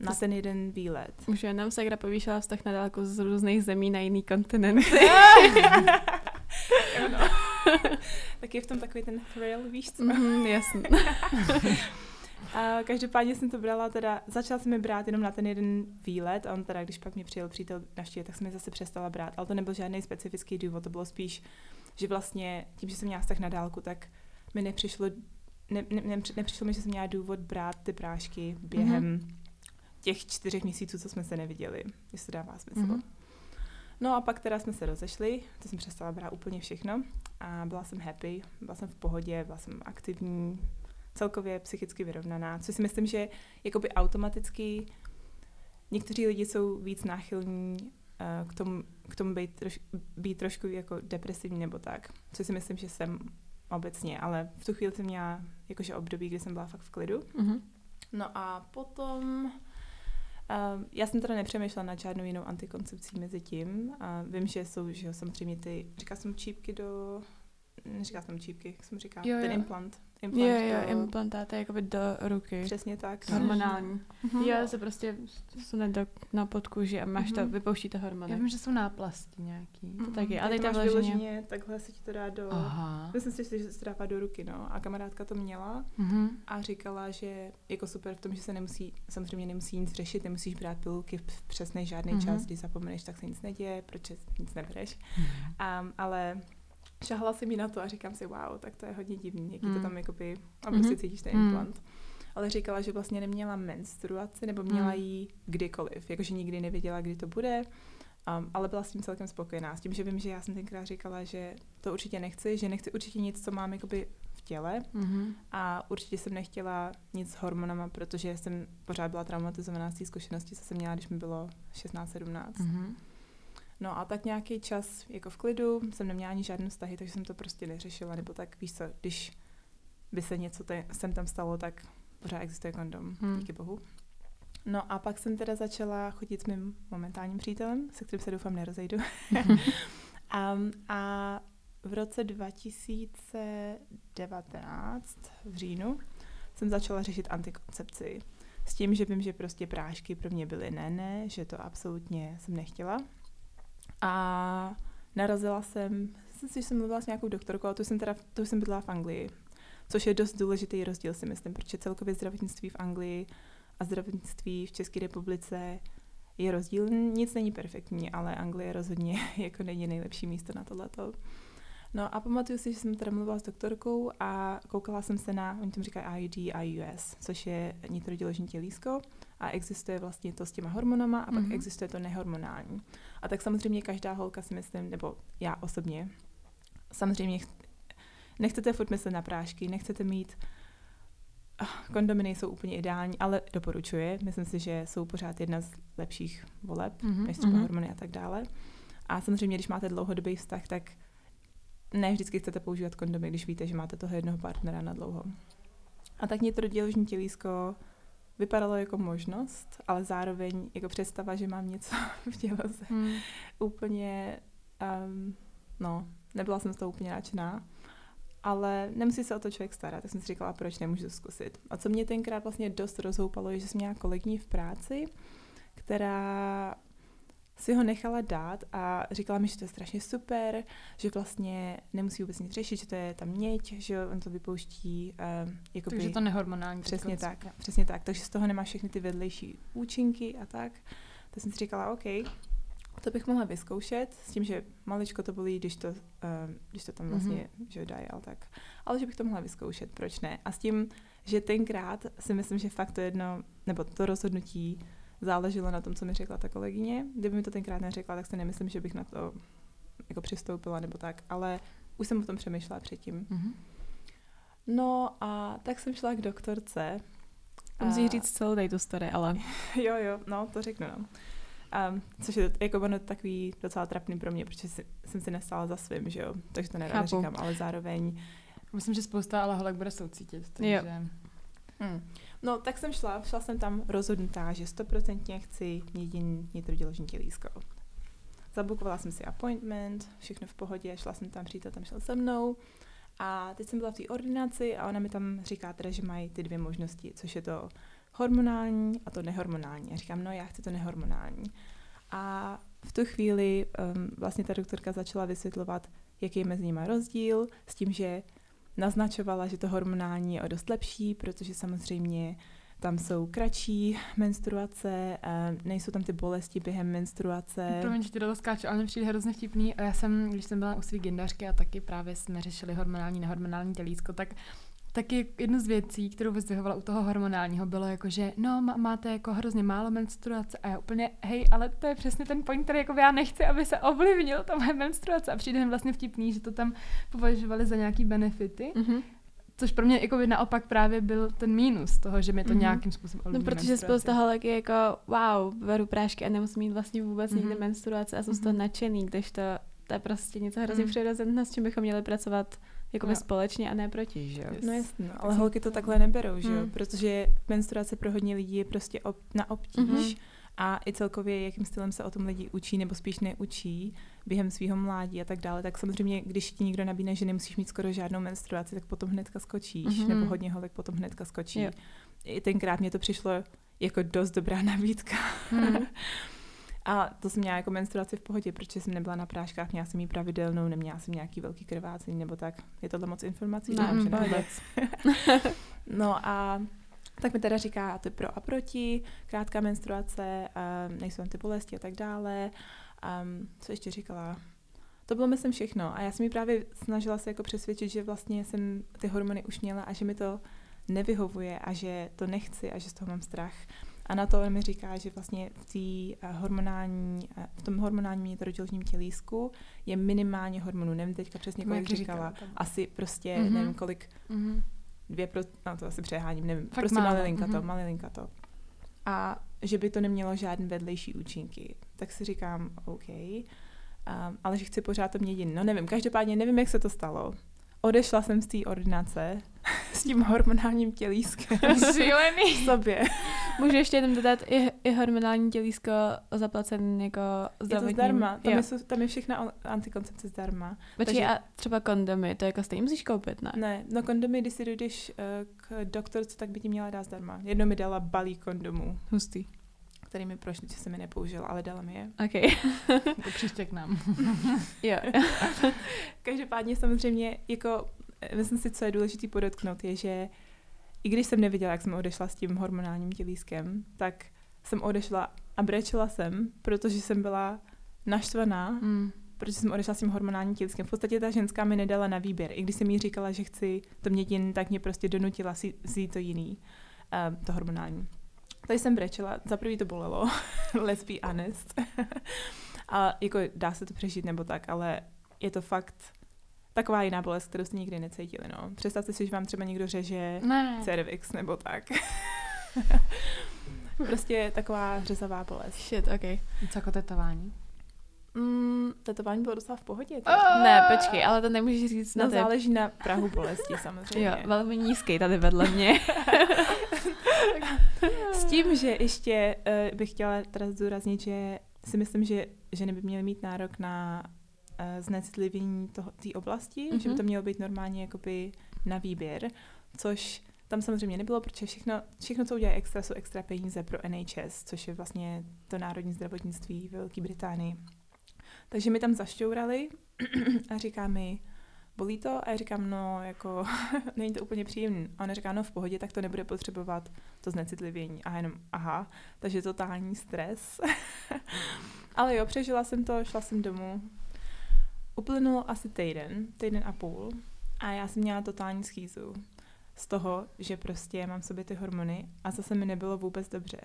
na ten jeden výlet. Už jenom Segra povýšila vztah na dálku z různých zemí na jiný kontinent. Tak je v tom takový ten thrill, víš co? Jasně. A každopádně jsem to brala teda, začala jsem je brát jenom na ten jeden výlet a on teda, když pak mě přijel přítel navštívit, tak jsem je zase přestala brát, ale to nebyl žádný specifický důvod, to bylo spíš, že vlastně tím, že jsem měla vztah na dálku, tak mi nepřišlo mi, že jsem měla důvod brát ty prášky během těch 4 měsíců, co jsme se neviděli, jestli to dává smysl. Mm-hmm. No a pak teda jsme se rozešli, to jsem přestala brát úplně všechno a byla jsem happy, byla jsem v pohodě, byla jsem aktivní, celkově psychicky vyrovnaná, což si myslím, že jakoby automaticky někteří lidi jsou víc náchylní k tomu být trošku jako depresivní nebo tak, což si myslím, že jsem obecně, ale v tu chvíli jsem měla jakože období, kdy jsem byla fakt v klidu. Mm-hmm. No a potom... já jsem teda nepřemýšlela nad žádnou jinou antikoncepcí mezi tím. Vím, že jsou, že samozřejmě ty, říkala jsem čípky, ten implant. Implantát je jakoby do ruky. Přesně tak. Hormonální. Mm-hmm. Jo, se prostě sune na podkůži a máš to, vypouští to hormony. Já vím, že jsou náplasti nějaký, to taky. Ale to máš vyloženě, takhle se ti to dá do... Aha. Myslím si, že se to dává do ruky, no. A kamarádka to měla a říkala, že jako super v tom, že se samozřejmě nemusí nic řešit, nemusíš brát pilulky v přesný žádný čas, když zapomeneš, tak se nic neděje, proč nic nebereš. Ale... šahala jsem jí na to a říkám si, wow, tak to je hodně divný, jaký to tam jakoby, a prostě cítíš ten implant. Ale říkala, že vlastně neměla menstruaci, nebo měla jí kdykoliv, jakože nikdy nevěděla, kdy to bude, ale byla s tím celkem spokojená. S tím, že vím, že já jsem tenkrát říkala, že to určitě nechci, že nechci určitě nic, co mám jakoby v těle a určitě jsem nechtěla nic s hormonama, protože jsem pořád byla traumatizovaná z té zkušenosti, co jsem měla, když mi bylo 16-17. No a tak nějaký čas jako v klidu, jsem neměla ani žádné vztahy, takže jsem to prostě neřešila, nebo tak víš co, když by se něco sem tam stalo, tak pořád existuje kondom, díky bohu. No a pak jsem teda začala chodit s mým momentálním přítelem, se kterým se doufám nerozejdu. A v roce 2019 v říjnu jsem začala řešit antikoncepci. S tím, že vím, že prostě prášky pro mě byly ne, že to absolutně jsem nechtěla. A narazila jsem, myslím si, že jsem mluvila s nějakou doktorkou, a to jsem bydlela v Anglii, což je dost důležitý rozdíl, si myslím, protože celkově zdravotnictví v Anglii a zdravotnictví v České republice je rozdíl. Nic není perfektní, ale Anglie rozhodně jako není nejlepší místo na tohleto. No a pamatuju si, že jsem teda mluvila s doktorkou a koukala jsem se na, oni tam říkají IUD, IUS, což je nitroděložní tělísko a existuje vlastně to s těma hormonama a pak existuje to nehormonální. A tak samozřejmě každá holka si myslím, nebo já osobně, samozřejmě nechcete furt myslet na prášky, nechcete mít, kondomy nejsou úplně ideální, ale doporučuji, myslím si, že jsou pořád jedna z lepších voleb, než třeba hormony a tak dále. A samozřejmě, když máte dlouhodobý vztah, tak ne vždycky chcete používat kondomy, když víte, že máte toho jednoho partnera na dlouho. A tak nitroděložní tělísko vypadalo jako možnost, ale zároveň jako představa, že mám něco v těle se úplně, nebyla jsem z toho úplně nadšená. Ale nemusí se o to člověk starat, tak jsem si říkala, proč nemůžu zkusit. A co mě tenkrát vlastně dost rozhoupalo, je, že jsem měla kolegyni v práci, která si ho nechala dát a říkala mi, že to je strašně super, že vlastně nemusí vůbec nic řešit, že to je ta měď, že on to vypouští. Jakoby, takže to nehormonální. Přesně tak, přesně tak. Takže z toho nemá všechny ty vedlejší účinky a tak. Tak jsem si říkala, OK, to bych mohla vyzkoušet, s tím, že maličko to bolí, když to tam vlastně že dají, ale tak. Ale že bych to mohla vyzkoušet, proč ne? A s tím, že tenkrát si myslím, že fakt to jedno, nebo to rozhodnutí záleželo na tom, co mi řekla ta kolegyně. Kdyby mi to tenkrát neřekla, tak si nemyslím, že bych na to jako přistoupila nebo tak, ale už jsem o tom přemýšlela předtím. Mm-hmm. No a tak jsem šla k doktorce. Musíš říct celou tady tu story, ale... jo, no to řeknu, no. Což je jako ono takový docela trapný pro mě, protože jsem si nestála za svým, že jo, takže to nerada říkám, ale zároveň... Myslím, že spousta ale holek bude soucítit, takže... No tak jsem šla jsem tam rozhodnutá, že 100% chci jediný nitroděložní tělísko. Zabukovala jsem si appointment, všechno v pohodě, šla jsem tam, přítel tam šel se mnou a teď jsem byla v té ordinaci a ona mi tam říká teda, že mají ty dvě možnosti, což je to hormonální a to nehormonální. A říkám, no já chci to nehormonální. A v tu chvíli vlastně ta doktorka začala vysvětlovat, jaký je mezi nimi rozdíl, s tím, že naznačovala, že to hormonální je o dost lepší, protože samozřejmě tam jsou kratší menstruace, nejsou tam ty bolesti během menstruace. Promiň, že ti do toho skáču, ale mě přijde hrozně vtipný. Já jsem, když jsem byla u svý gendařky a taky právě jsme řešili hormonální, nehormonální tělísko, tak taky jednu z věcí, kterou vyzdvihovala u toho hormonálního, bylo jako, že no, máte jako hrozně málo menstruace a já úplně, hej, ale to je přesně ten point, který jako já nechci, aby se ovlivnil ta moje menstruace a přijde mi vlastně vtipný, že to tam považovali za nějaký benefity, což pro mě jako by naopak právě byl ten mínus toho, že mi to nějakým způsobem ovlivní. No, protože spousta holek je jako, wow, beru prášky a nemusím mít vlastně vůbec nikdy menstruace a jsem z toho nadšený, kdežto to je prostě něco hrozně přirozeného, s čím bychom měli pracovat jako no. Společně a ne proti, že jo? No jasně, ale tak holky to takhle neberou, že jo? Protože menstruace pro hodně lidí je prostě na obtíž a i celkově, jakým stylem se o tom lidi učí nebo spíš neučí během svého mládí a tak dále, tak samozřejmě, když ti někdo nabídne, že nemusíš mít skoro žádnou menstruaci, tak potom hnedka skočíš, nebo hodně holek potom hnedka skočí. Jo. I tenkrát mě to přišlo jako dost dobrá nabídka. A to jsem měla jako menstruaci v pohodě, protože jsem nebyla na práškách, měla jsem jí pravidelnou, neměla jsem nějaký velký krvácení nebo tak. Je tohle moc informací? Že vůbec. No a tak mi teda říká, to je pro a proti, krátká menstruace, nejsou tam ty bolesti a tak dále. Co ještě říkala? To bylo myslím všechno. A já jsem jí právě snažila se jako přesvědčit, že vlastně jsem ty hormony už měla a že mi to nevyhovuje a že to nechci a že z toho mám strach. A na to on mi říká, že vlastně v tom hormonálním nitroděložním tělísku je minimálně hormonů. Nevím teďka přesně, kolik říkala. Asi prostě, nevím kolik, 2%, no to asi přeháním, nevím. Fakt prostě malilinka to. A že by to nemělo žádné vedlejší účinky. Tak si říkám, OK, ale že chci pořád to měděn. No nevím, každopádně nevím, jak se to stalo. Odešla jsem z té ordinace s tím hormonálním tělískem v sobě. Můžu ještě jenom dodat i hormonální tělísko zaplacen jako zdravotním. Je to zdarma, tam je všechna antikoncepce zdarma. Takže a třeba kondomy, to jako stejně musíš koupit, ne? Ne, no kondomy, když si dojdeš k doktorce, tak by ti měla dát zdarma. Jednou mi dala balík kondomů. Hustý. Který mi prošli, že jsem je nepoužila, ale dala mi je. OK. To příště k nám. Jo. Každopádně samozřejmě, jako myslím si, co je důležité podotknout, je, že i když jsem neviděla, jak jsem odešla s tím hormonálním tělískem, tak jsem odešla a brečela jsem, protože jsem byla naštvaná, protože jsem odešla s tím hormonálním tělískem. V podstatě ta ženská mi nedala na výběr. I když jsem jí říkala, že chci to měděn, tak mě prostě donutila si vzít to jiný, to hormonální. Tady jsem brečela, za prvý to bolelo, let's be honest. A jako dá se to přežít nebo tak, ale je to fakt taková jiná bolest, kterou jste nikdy necítili, no. Představte si, že vám třeba někdo řeže cervix nebo tak. Prostě taková řezavá bolest. Shit, okay. Co jako tetování? Tetování bylo docela v pohodě. Ne, počkej, ale to nemůžeš říct. No záleží na prahu bolesti samozřejmě. Jo, velmi nízký tady vedle mě. S tím, že ještě bych chtěla teda zdůraznit, že si myslím, že ženy by měly mít nárok na znecitlivění té oblasti, že by to mělo být normálně jakoby na výběr, což tam samozřejmě nebylo, protože všechno, co udělají extra, jsou extra peníze pro NHS, což je vlastně to národní zdravotnictví ve Velké Británii. Takže mi tam zašťourali a říká mi, bolí to? A já říkám, no, jako, není to úplně příjemný. A ona říká, no, v pohodě, tak to nebude potřebovat to znecitlivění. A jenom, aha, takže totální stres. Ale jo, přežila jsem to, šla jsem domů. Uplynul asi týden a půl. A já jsem měla totální schýzu z toho, že prostě mám v sobě ty hormony a zase mi nebylo vůbec dobře.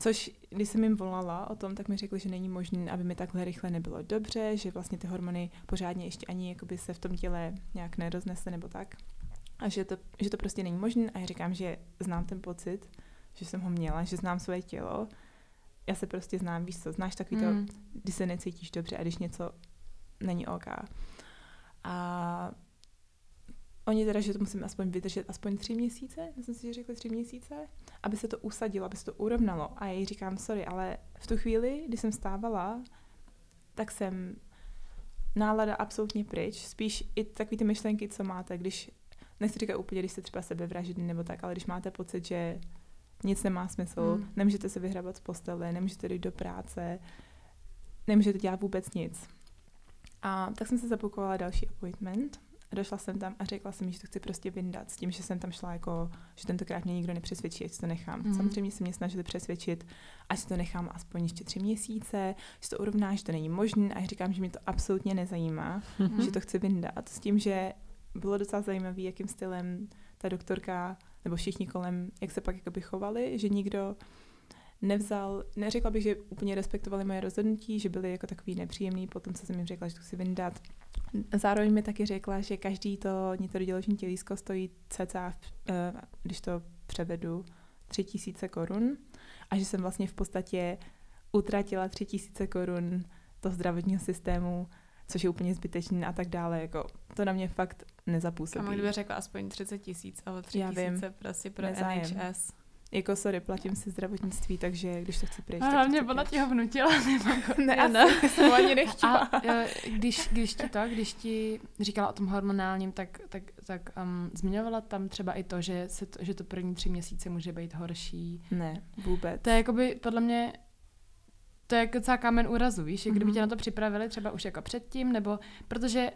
Což, když jsem jim volala o tom, tak mi řekli, že není možné, aby mi takhle rychle nebylo dobře, že vlastně ty hormony pořádně ještě ani jakoby se v tom těle nějak neroznese nebo tak. A že to prostě není možné. A já říkám, že znám ten pocit, že jsem ho měla, že znám svoje tělo. Já se prostě znám, víš co, znáš takový to, když se necítíš dobře a když něco není OK. A oni teda, že to musím aspoň vydržet aspoň 3 měsíce, myslím si, že řekli 3 měsíce, aby se to usadilo, aby se to urovnalo. A já jí říkám, sorry, ale v tu chvíli, kdy jsem stávala, tak jsem nálada absolutně pryč. Spíš i takový ty myšlenky, co máte, když, nechci říkat úplně, když se třeba sebevraždí nebo tak, ale když máte pocit, že nic nemá smysl, nemůžete se vyhrabat z postele, nemůžete jít do práce, nemůžete dělat vůbec nic. A tak jsem se zabukovala další appointment. Došla jsem tam a řekla jsem, že to chci prostě vyndat s tím, že jsem tam šla jako, že tentokrát mě nikdo nepřesvědčí, ať si to nechám. Samozřejmě se mě snažili přesvědčit, ať si to nechám aspoň ještě 3 měsíce, že to urovná, že to není možné a já říkám, že mě to absolutně nezajímá, že to chci vyndat. S tím, že bylo docela zajímavé, jakým stylem ta doktorka nebo všichni kolem, jak se pak jakoby chovali, že nikdo nevzal, neřekla bych, že úplně respektovali moje rozhodnutí, že byli jako takový nepříjemný, potom co jsem jim řekla, že to chci vyndat. Zároveň mi taky řekla, že každý to nitrodiložní tělísko stojí cca, když to převedu, 3 000 korun a že jsem vlastně v podstatě utratila 3 000 korun toho zdravotního systému, což je úplně zbytečný a tak dále. Jako, to na mě fakt nezapůsobí. A kdyby řekla aspoň 30 000, ale 3 000 prostě pro nezájem. NHS. Jako sorry, platím si zdravotnictví, takže když to chci pryč, tak hlavně ona tě ho vnutila, nebo ne, jsem ani nechtěla. A když ti říkala o tom hormonálním, tak zmiňovala tam třeba i to, že to první 3 měsíce může být horší. Ne, vůbec. To je jakoby, podle mě, to je jako celá kámen úrazu, víš, kdyby tě na to připravili třeba už jako předtím, nebo protože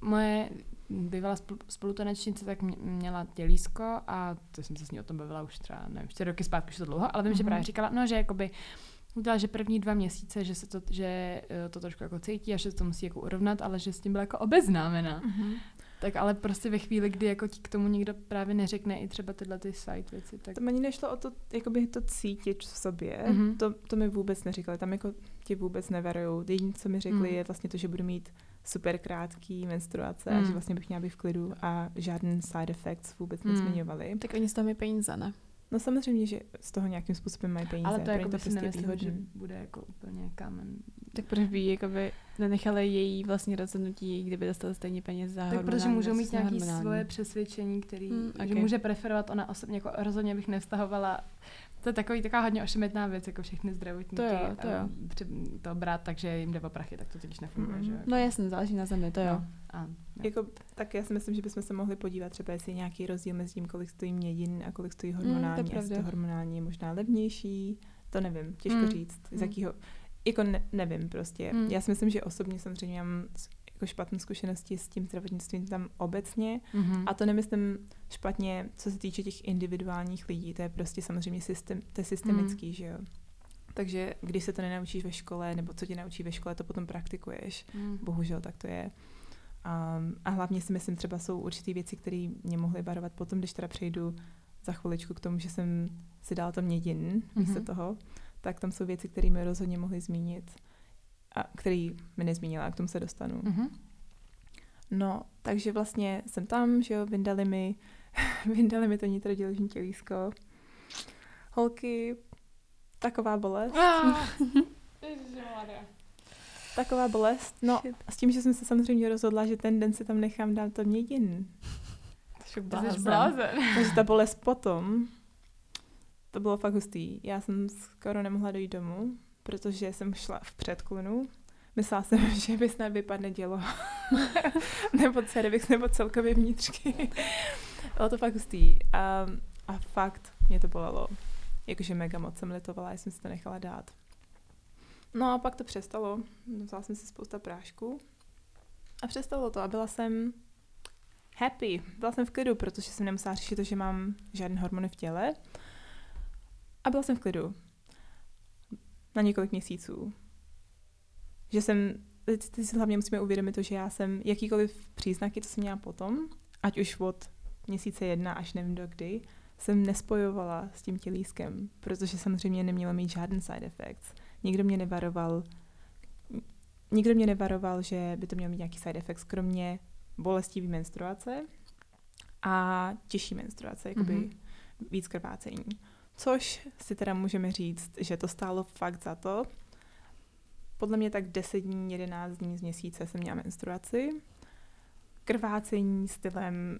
moje bývala spolutanečnice, tak měla tělísko a to jsem se s ní o tom bavila už třeba, nevím, 4 roky zpátky, už to dlouho, ale vím, že právě říkala, no, že jakoby udělala, že první 2 měsíce, že to trošku jako cítí a že to musí jako urovnat, ale že s tím byla jako obeznámena. Tak ale prostě ve chvíli, kdy jako ti k tomu nikdo právě neřekne i třeba tyhle ty side věci. Tak... Tam ani nešlo o to, jakoby to cítit v sobě, to mi vůbec neříkali, tam jako ti vůbec neverujou. Jediné, co mi řekli, je vlastně to, že budu mít super krátký menstruace a že vlastně bych měla být v klidu a žádný side effects vůbec nezmiňovali. Tak oni z toho mají peníze, ne? No samozřejmě, že z toho nějakým způsobem mají peníze. Ale to jako by si nemyslím, že bude jako úplně kámen. Tak proč by jakoby nenechala její vlastní rozhodnutí, kdyby dostala stejně peněz za hormonální. Tak protože můžou mít nějaké svoje přesvědčení, který že může preferovat ona osobně, jako rozhodně bych nevztahovala. To je taková hodně ošemetná věc, jako všechny zdravotníky to jo. To brát, takže jim jde o prachy, tak to totiž nefunguje, že jo? No jasně, záleží na zemi, to jo. No. Jako, tak já si myslím, že bychom se mohli podívat třeba, jestli je nějaký rozdíl mezi tím, kolik stojí mědění a kolik stojí hormonální. To jestli to hormonální je možná levnější, to nevím, těžko říct. Z jakýho, jako nevím prostě. Já si myslím, že osobně samozřejmě mám jako špatné zkušenosti s tím zdravotnictvím tam obecně. A to nemyslím špatně, co se týče těch individuálních lidí. To je prostě samozřejmě to je systemický, že jo. Takže když se to nenaučíš ve škole, nebo co tě naučí ve škole, to potom praktikuješ. Bohužel tak to je. A hlavně si myslím, třeba jsou určitý věci, které mě mohly varovat potom, když teda přejdu za chviličku k tomu, že jsem si dala to mědění místo toho, tak tam jsou věci, které mi rozhodně mohly zmínit a které mi nezmínila a k tomu se dostanu. No, takže vlastně jsem tam, že jo, vyndali mi to nitrodiložní tělísko. Holky, taková bolest. Taková bolest. No, s tím, že jsem se samozřejmě rozhodla, že ten den si tam nechám dát to mědění. To jsi blázen. Takže ta bolest potom, to bylo fakt hustý. Já jsem skoro nemohla dojít domů, protože jsem šla v předklonu. Myslela jsem, že by snad vypadne dělo. Nebo cervix, nebo celkově vnitřky. Bylo to fakt hustý. A fakt mě to bolelo. Jakože mega moc jsem litovala, já jsem si to nechala dát. No a pak to přestalo. Vzala jsem si spousta prášků. A přestalo to a byla jsem happy. Byla jsem v klidu, protože jsem nemusela řešit to, že mám žádné hormony v těle. A byla jsem v klidu. Na několik měsíců. Že jsem, teď si hlavně musíme uvědomit to, že já jsem jakýkoliv příznaky, co jsem měla potom, ať už od měsíce 1 až nevím do kdy, jsem nespojovala s tím tělískem, protože samozřejmě neměla mít žádný side effects. Nikdo mě nevaroval, že by to mělo mít nějaký side effects, kromě bolestivý menstruace a těžší menstruace, jakoby víc krvácení. Což si teda můžeme říct, že to stálo fakt za to. Podle mě tak 10 dní, 11 dní z měsíce jsem měla menstruaci. Krvácení stylem...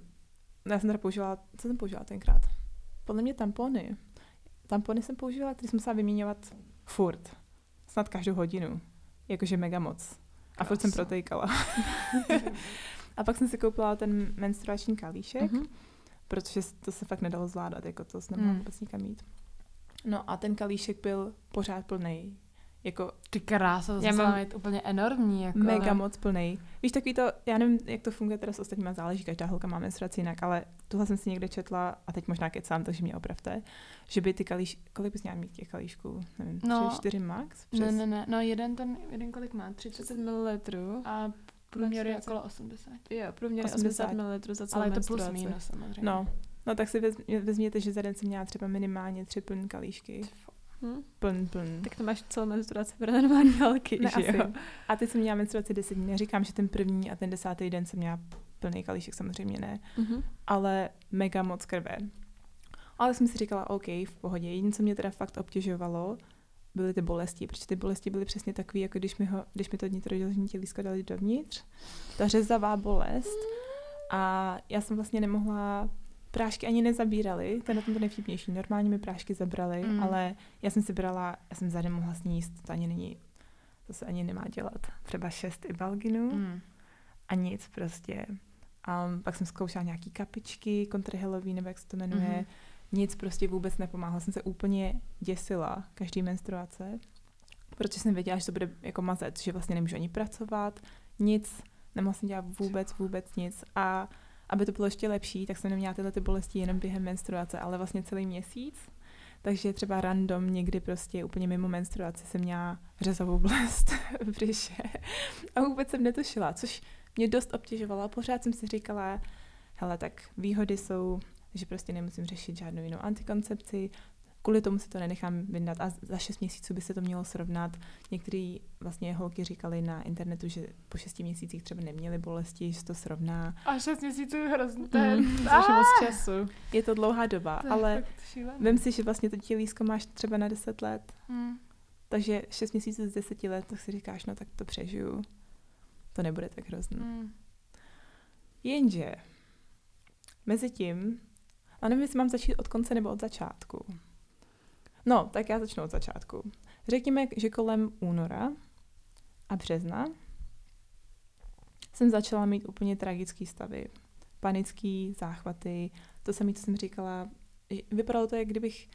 Já jsem teda používala... Co jsem používala tenkrát? Podle mě tampony. Tampony jsem používala, které jsem musela vyměňovat furt. Snad každou hodinu. Jakože mega moc. A furt jsem protékala. A pak jsem si koupila ten menstruační kalíšek, protože to se fakt nedalo zvládat, jako to jsem nemohla vůbec nikam jít. No a ten kalíšek byl pořád plnej. Jako, ty krása, to musela mít úplně enormní. Jako, mega moc plnej. Víš, takový to, já nevím, jak to funguje teda s ostatníma, záleží, každá holka má menstruaci jinak, ale tohle jsem si někde četla a teď možná kecám, takže mě opravte, že by ty kalíšky, kolik bys měla mít těch kalíšků? Nevím, 3-4 max? Přes... Ne, no jeden kolik má? 30 ml. A průměr je okolo 80. Jo, průměr 80 ml za celou menstruaci. Ale je to plus minus samozřejmě. No tak si vezměte, že za den jsem měla třeba minimálně 3 plný kalíšky. Pln. Tak to máš celou menstruaci pro normální holky, ne, že jo? A teď jsem měla menstruaci 10 dní. Neříkám, že ten první a ten 10. den jsem měla plný kalíšek, samozřejmě ne. Ale mega moc krve. Ale jsem si říkala, OK, v pohodě. Jediné, co mě teda fakt obtěžovalo, byly ty bolesti, protože ty bolesti byly přesně takové, jako když mi to nitrogenní tělísko dali dovnitř. Ta řezavá bolest. A já jsem vlastně nemohla... Prášky ani nezabíraly, to je na tom to nejvtipnější. Normálně mi prášky zabraly, ale já jsem si brala, já jsem zároveň mohla sníst, to ani není, to se ani nemá dělat. Třeba 6 Ibalginů a nic prostě. Pak jsem zkoušela nějaký kapičky, kontrahelový, nebo jak se to jmenuje. Nic prostě vůbec nepomáhlo. Jsem se úplně děsila každý menstruace, protože jsem věděla, že to bude jako mazec, že vlastně nemůžu ani pracovat, nic, nemohla jsem dělat vůbec nic. A aby to bylo ještě lepší, tak jsem neměla tyhle ty bolesti jenom během menstruace, ale vlastně celý měsíc. Takže třeba random někdy prostě úplně mimo menstruaci jsem měla řezavou bolest v břiše. A vůbec jsem netušila, což mě dost obtěžovalo. Pořád jsem si říkala, hele, tak výhody jsou, že prostě nemusím řešit žádnou jinou antikoncepci. Kvůli tomu si to nenechám vyndat. A za 6 měsíců by se to mělo srovnat. Některé vlastně holky říkaly na internetu, že po 6 měsících třeba neměly bolesti, že to srovná. A 6 měsíců je hrozný. Což je moc času. Je to dlouhá doba, to ale vem si, že vlastně to tělísko máš třeba na 10 let. Takže 6 měsíců z 10 let, tak si říkáš, no tak to přežiju. To nebude tak hrozný. Jenže mezi tím, a nevím, jestli mám začít od konce nebo od začátku. No, tak já začnu od začátku. Řekněme, že kolem února a března jsem začala mít úplně tragické stavy. Panické záchvaty, to samé, co jsem říkala. Vypadalo to, jak kdybych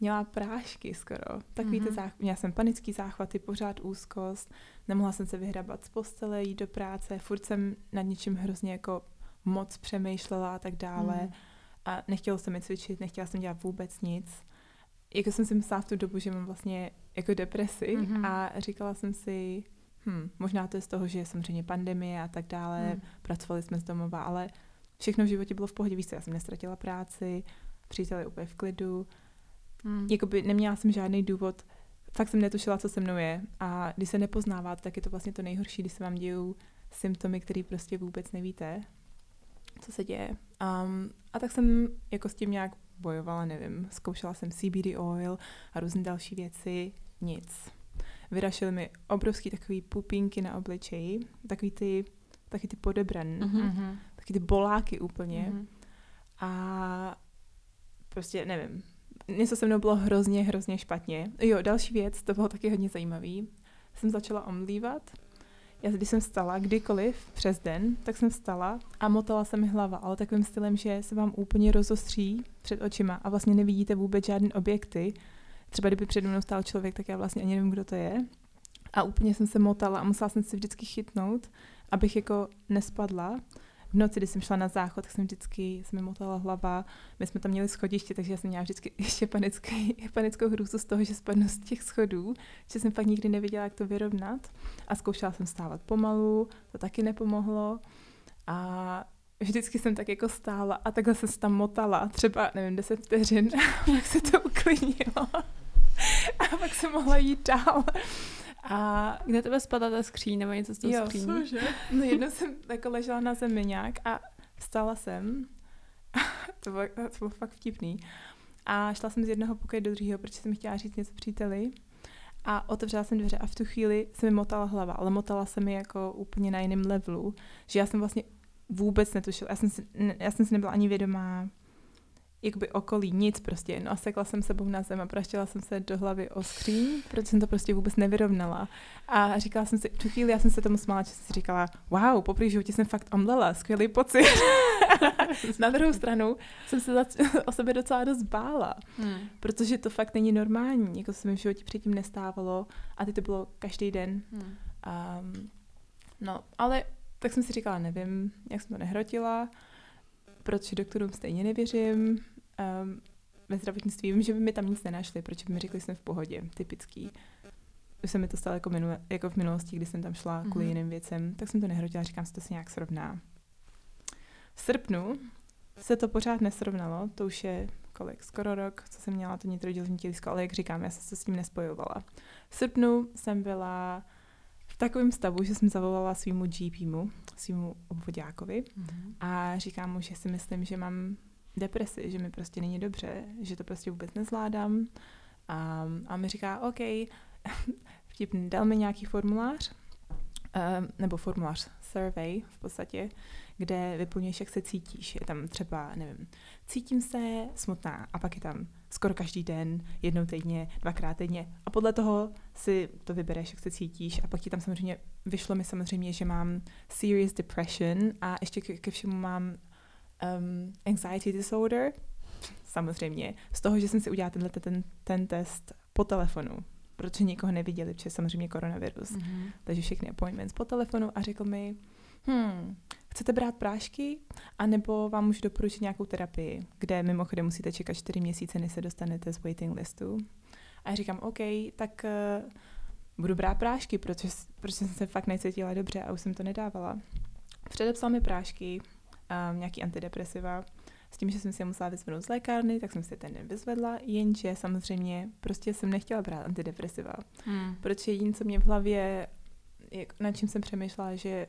měla prášky skoro. Takový ty záchvaty. Měla jsem panické záchvaty, pořád úzkost, nemohla jsem se vyhrabat z postele, jít do práce, furt jsem nad něčím hrozně jako moc přemýšlela a tak dále. A nechtělo se mi cvičit, nechtěla jsem dělat vůbec nic. Jako jsem si myslela v tu dobu, že mám vlastně jako depresi a říkala jsem si, možná to je z toho, že je samozřejmě pandemie a tak dále, pracovali jsme z domova, ale všechno v životě bylo v pohodě, víš co, já jsem nestratila práci, přítel je úplně v klidu, jakoby neměla jsem žádný důvod, fakt jsem netušila, co se mnou je a když se nepoznáváte, tak je to vlastně to nejhorší, když se vám dějou symptomy, které prostě vůbec nevíte, co se děje. A tak jsem jako s tím nějak bojovala, nevím, zkoušela jsem CBD oil a různé další věci, nic. Vyrašily mi obrovský takový pupínky na obličeji, takový ty podebran, takový ty boláky úplně. A prostě nevím, něco se mnou bylo hrozně špatně. Jo, další věc, to bylo taky hodně zajímavý. jsem začala omdlívat. Já když jsem vstala, kdykoliv přes den, tak jsem vstala a motala se mi hlava, ale takovým stylem, že se vám úplně rozostří před očima a vlastně nevidíte vůbec žádný objekty. Třeba kdyby přede mnou stál člověk, tak já vlastně ani nevím, kdo to je. A úplně jsem se motala a musela jsem si vždycky chytnout, abych jako nespadla. V noci, když jsem šla na záchod, tak jsem vždycky se mi motala hlava. My jsme tam měli schodiště, takže já jsem měla vždycky ještě panickou hrůzu z toho, že spadnu z těch schodů, že jsem fakt nikdy nevěděla, jak to vyrovnat. A zkoušela jsem stávat pomalu, to taky nepomohlo. A vždycky jsem tak jako stála a takhle jsem se tam motala, třeba, nevím, 10 vteřin, a pak se to uklidnilo. A pak jsem mohla jít dál. A kde tebe spadla ta skříň, nebo něco z toho skříň? Jo, cože? No jednou jsem jako ležela na zemi nějak a vstala jsem. A to bylo fakt vtipný. A šla jsem z jednoho pokoje do druhého, protože jsem chtěla říct něco příteli. A otevřela jsem dveře a v tu chvíli se mi motala hlava, ale motala se mi jako úplně na jiném levelu, že já jsem vlastně vůbec netušila. Já jsem si nebyla ani vědomá jakoby okolí, nic prostě. No a sekla jsem sebou na zem a praštila jsem se do hlavy o skříň, protože jsem to prostě vůbec nevyrovnala. A říkala jsem si, tu chvíli já jsem se tomu smála, že jsem si říkala, wow, poprvé v životě jsem fakt omdlela, skvělý pocit. Na druhou stranu jsem se o sebe docela dost bála, protože to fakt není normální, jako se mi v životě předtím nestávalo a teď to bylo každý den. No, ale tak jsem si říkala, nevím, jak jsem to nehrotila, protože doktorům stejně nevěřím. Ve zdravotnictví vím, že by mi tam nic nenašli, protože by mi řekli, že jsem v pohodě, typický. Už se mi to stalo jako v minulosti, kdy jsem tam šla kvůli jiným věcem, tak jsem to nehrotila, říkám, že to se nějak srovná. V srpnu se to pořád nesrovnalo, to už je kolik, skoro rok, co jsem měla to nitrodělní tělisko, ale jak říkám, já jsem se s tím nespojovala. V srpnu jsem byla v takovém stavu, že jsem zavolala svýmu GPmu, svýmu obvoďákovi a říkám mu, že si myslím, že mám depresi, že mi prostě není dobře, že to prostě vůbec nezvládám. A mi říká, OK, vtipný, dal mi nějaký formulář, nebo formulář, survey v podstatě, kde vyplňuješ, jak se cítíš. Je tam třeba, nevím, cítím se smutná a pak je tam skoro každý den, jednou týdně, dvakrát týdně a podle toho si to vybereš, jak se cítíš a pak ti tam samozřejmě, vyšlo mi samozřejmě, že mám serious depression a ještě ke všemu mám anxiety disorder, samozřejmě, z toho, že jsem si udělala ten test po telefonu, protože nikoho neviděli, protože samozřejmě koronavirus. Takže všechny appointments po telefonu a řekl mi, chcete brát prášky, anebo vám můžu doporučit nějakou terapii, kde mimochodem musíte čekat 4 měsíce, než se dostanete z waiting listu. A já říkám, OK, tak budu brát prášky, protože jsem se fakt necítila dobře a už jsem to nedávala. Předepsal mi prášky, nějaký antidepresiva, s tím, že jsem si je musela vyzvednout z lékárny, tak jsem si ten den vyzvedla, jenže samozřejmě prostě jsem nechtěla brát antidepresiva. Protože jediné, co mě v hlavě, nad čím jsem přemýšlela, že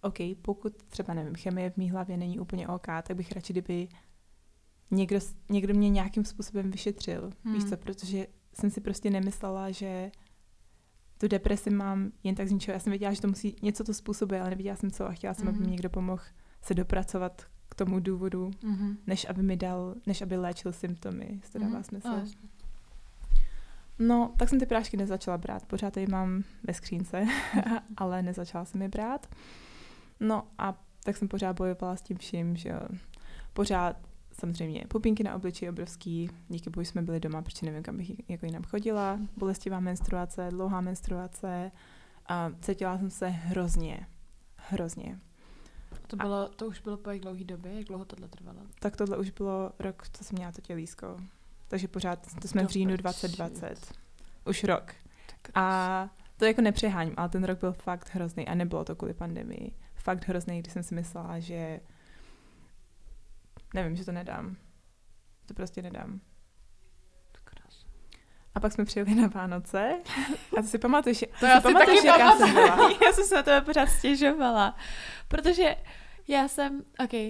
OK, pokud třeba, nevím, chemie v mý hlavě není úplně OK, tak bych radši, kdyby někdo mě nějakým způsobem vyšetřil. Víš co, protože jsem si prostě nemyslela, že tu depresi mám jen tak z ničeho. Já jsem věděla, že to musí něco to způsobuje, ale nevěděla jsem co a chtěla jsem, aby mi někdo pomohl se dopracovat k tomu důvodu, než aby mi dal, než aby léčil symptomy. To dává smysl. No, tak jsem ty prášky nezačala brát. Pořád je mám ve skřínce, ale nezačala jsem je brát. No a tak jsem pořád bojovala s tím vším, že pořád samozřejmě pupínky na obličeji obrovský, díky bohu jsme byli doma, protože nevím, kam bych jako jinam chodila, bolestivá menstruace, dlouhá menstruace a cítila jsem se hrozně. To už bylo po jak dlouhý době? Jak dlouho tohle trvalo? Tak tohle už bylo rok, co jsem měla to tělísko. Takže pořád, to jsme v říjnu 2020. Už rok. A to jako nepřeháním, ale ten rok byl fakt hrozný a nebylo to kvůli pandemii. Fakt hrozný, když jsem si myslela, že nevím, že to nedám. To prostě nedám. A pak jsme přijeli na Vánoce. A to si pamatuješ, jaká jsem byla. Já jsem se na tebe pořád stěžovala. Protože já jsem,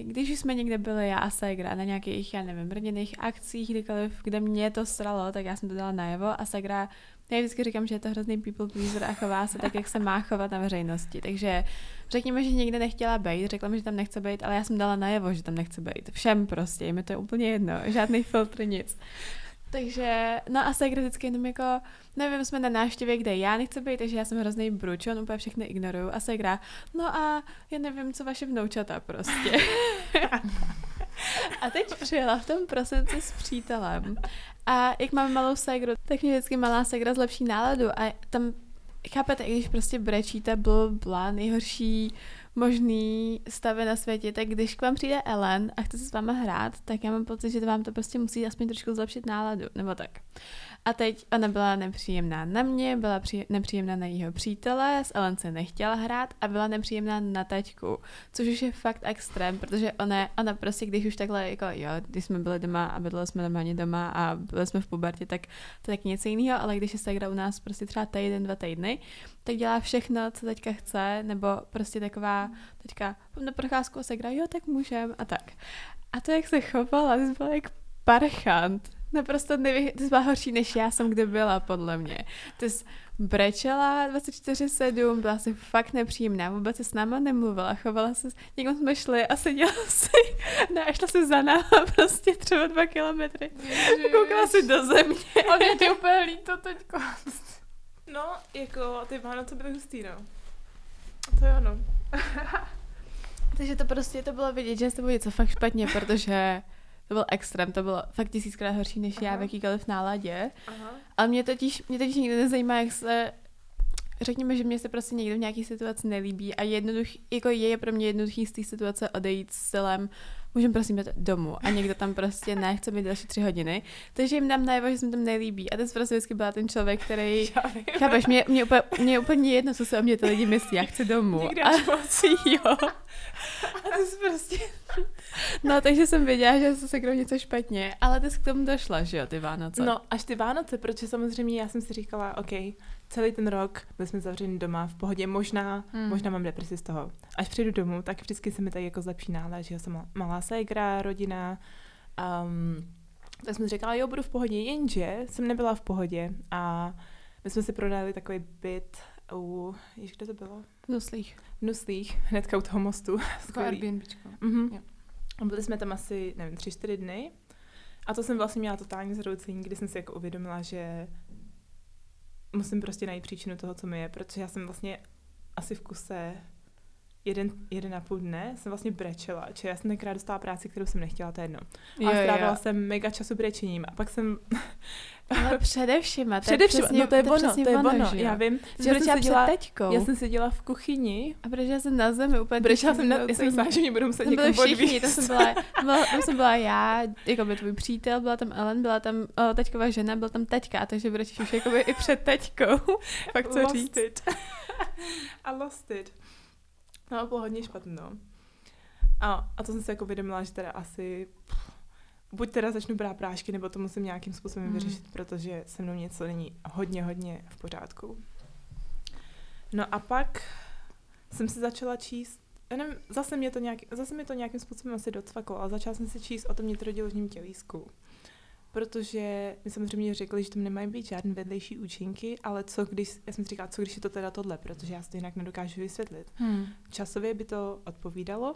když už jsme někde byli, já a Segra, na nějakých, já nevím, rodinných akcích, kdykoliv, kde mě to sralo, tak já jsem to dala najevo a Segra, já vždycky říkám, že je to hrozný people pleaser a chová se tak, jak se má chovat na veřejnosti. Takže řekněme, že někde nechtěla být, řekla mi, že tam nechce být, ale já jsem dala najevo, že tam nechce být. Všem prostě, mi to je úplně jedno, žádný filtr, nic. Takže, no a Segra vždycky jenom jako, nevím, jsme na návštěvě, kde já nechci být, takže já jsem hrozný bruč, on úplně všechny ignoruju a Segra, no a já nevím, co vaše vnoučata prostě. A teď přijela v tom prosinci s přítelem a jak máme malou Segru, tak mě vždycky malá Segra zlepší náladu a tam, chápete, když prostě brečíte blá, nejhorší možný stavy na světě, tak když k vám přijde Ellen a chce se s váma hrát, tak já mám pocit, že vám to prostě musí aspoň trošku zlepšit náladu, nebo tak. A teď ona byla nepříjemná na mě, byla nepříjemná na jejího přítele, s Ellen se nechtěla hrát a byla nepříjemná na taťku, což už je fakt extrém, protože ona prostě, když už takhle, jako jo, když jsme byli doma a bydleli jsme normálně doma a byli jsme v pubertě, tak to je tak něco jiného, ale když je Segra u nás prostě třeba týden, 2 týdny, tak dělá všechno, co teďka chce, nebo prostě taková teďka na procházku a Segra, jo, tak můžem a tak. A to, jak se chovala, to byla jak parchant. Naprosto to byla horší, než já jsem kde byla, podle mě. To jsi brečela 24/7, byla si fakt nepříjemná, vůbec se s náma nemluvila, chovala se, někam jsme šli a seděla si, a šla se za náma prostě třeba 2 kilometry. Ježiš. Koukala si do země. A mě to úplně líto teďko. No, jako, ty Vánoce byly hustý, no. To je ono. Takže to prostě, to bylo vidět, že s tebou něco fakt špatně, protože... To byl extrém, to bylo fakt 1000krát horší, než já v jakýkoliv náladě. Aha. Ale mě totiž nikdy nezajímá, jak se... Řekněme, že mě se prostě někdo v nějaký situaci nelíbí a jako je pro mě jednoduchý z té situace odejít s celém, můžeme prosím jít domů a někdo tam prostě nechce mít další 3 hodiny, takže jim dám najevo, že se mi tam nelíbí a to prostě vždycky byla ten člověk, který, chápeš, mě úplně jedno, co se o mě ty lidi myslí, já chci domů. Nikdy až moc. Jo. A to jsi prostě... No, takže jsem věděla, že se kdo něco špatně, ale ty jsi k tomu došla, že jo, ty Vánoce. No, až ty Vánoce, protože samozřejmě já jsem si říkala, OK, celý ten rok byli jsme zavřeni doma, v pohodě, možná mám depresi z toho. Až přijdu domů, tak vždycky se mi tak jako zlepší nálada, že jsem malá ségra, rodina. Tak jsem říkala, jo, budu v pohodě, jenže jsem nebyla v pohodě a my jsme si prodali takový byt kde to bylo? V Nuslích, hnedka u toho mostu. Skvělý. Airbnbčko. Mhm. Byli jsme tam asi, nevím, 3-4 dny a to jsem vlastně měla totální zhroucení, kdy jsem si jako uvědomila, že musím prostě najít příčinu toho, co mi je, protože já jsem vlastně asi v kuse 1,5 dne jsem vlastně brečela, čiže já jsem tenkrát dostala práci, kterou jsem nechtěla, to jedno. A strávila jsem mega času brečením a pak jsem... Ale především, no to je ono, že? Já vím. Já jsem seděla v kuchyni. A brečela jsem na zemi úplně. Já jsem myslela, že mě budou muset někam podvíst. Tam jsem byla já, jako by tvůj přítel, byla tam Ellen, byla tam taťková žena, byla tam taťka, a takže brečíš už jako by i před taťkou. Fakt co říct. I lost it. No, bylo hodně špatno. A to jsem se jako vědomila, že teda asi buď teda začnu brát prášky, nebo to musím nějakým způsobem vyřešit, protože se mnou něco není hodně v pořádku. No a pak jsem si začala číst, nevím, zase mě to nějakým způsobem asi docvaklo, ale začala jsem si číst o tom nitrodiložním tělísku. Protože mi samozřejmě řekli, že tam nemají být žádné vedlejší účinky, ale já jsem si říkala, co když je to teda tohle, protože já si to jinak nedokážu vysvětlit. Časově by to odpovídalo,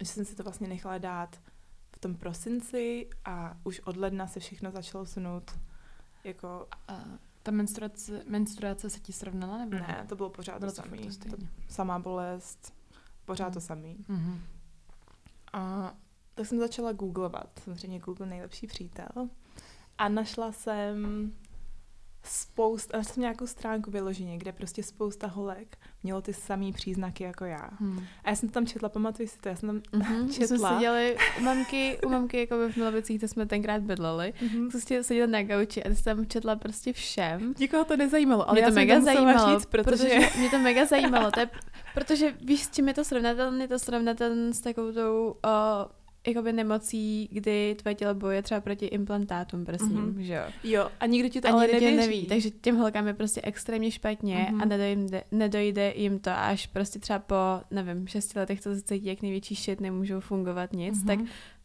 že jsem si to vlastně nechala dát v tom prosinci a už od ledna se všechno začalo sunout jako... A ta menstruace se ti srovnala? Nebo ne, to bylo pořád to samé. Samá bolest, pořád to samé. Mm-hmm. A... Tak jsem začala googlovat, samozřejmě Google nejlepší přítel, a našla jsem nějakou stránku vyloženě, kde prostě spousta holek mělo ty samý příznaky jako já. A já jsem to tam četla, pamatuji si to, já jsem tam četla. Jsme seděli u mamky jako v Milovicích, to jsme tenkrát bydleli, prostě seděla na gauči a ty jsi tam četla prostě všem. Nikoho to nezajímalo, ale mě to já mega zajímalo, říct, protože mě to mega zajímalo, to je, protože víš, s čím je to srovnatelné, s takovou tou... jakoby nemocí, kdy tvoje tělo bojuje třeba proti implantátům prsním, že jo? Jo, a nikdo ti to ale neví, takže těm holkám je prostě extrémně špatně a nedojde jim to až prostě třeba po, nevím, 6 letech, co se cítí jak největší shit, nemůžou fungovat nic, tak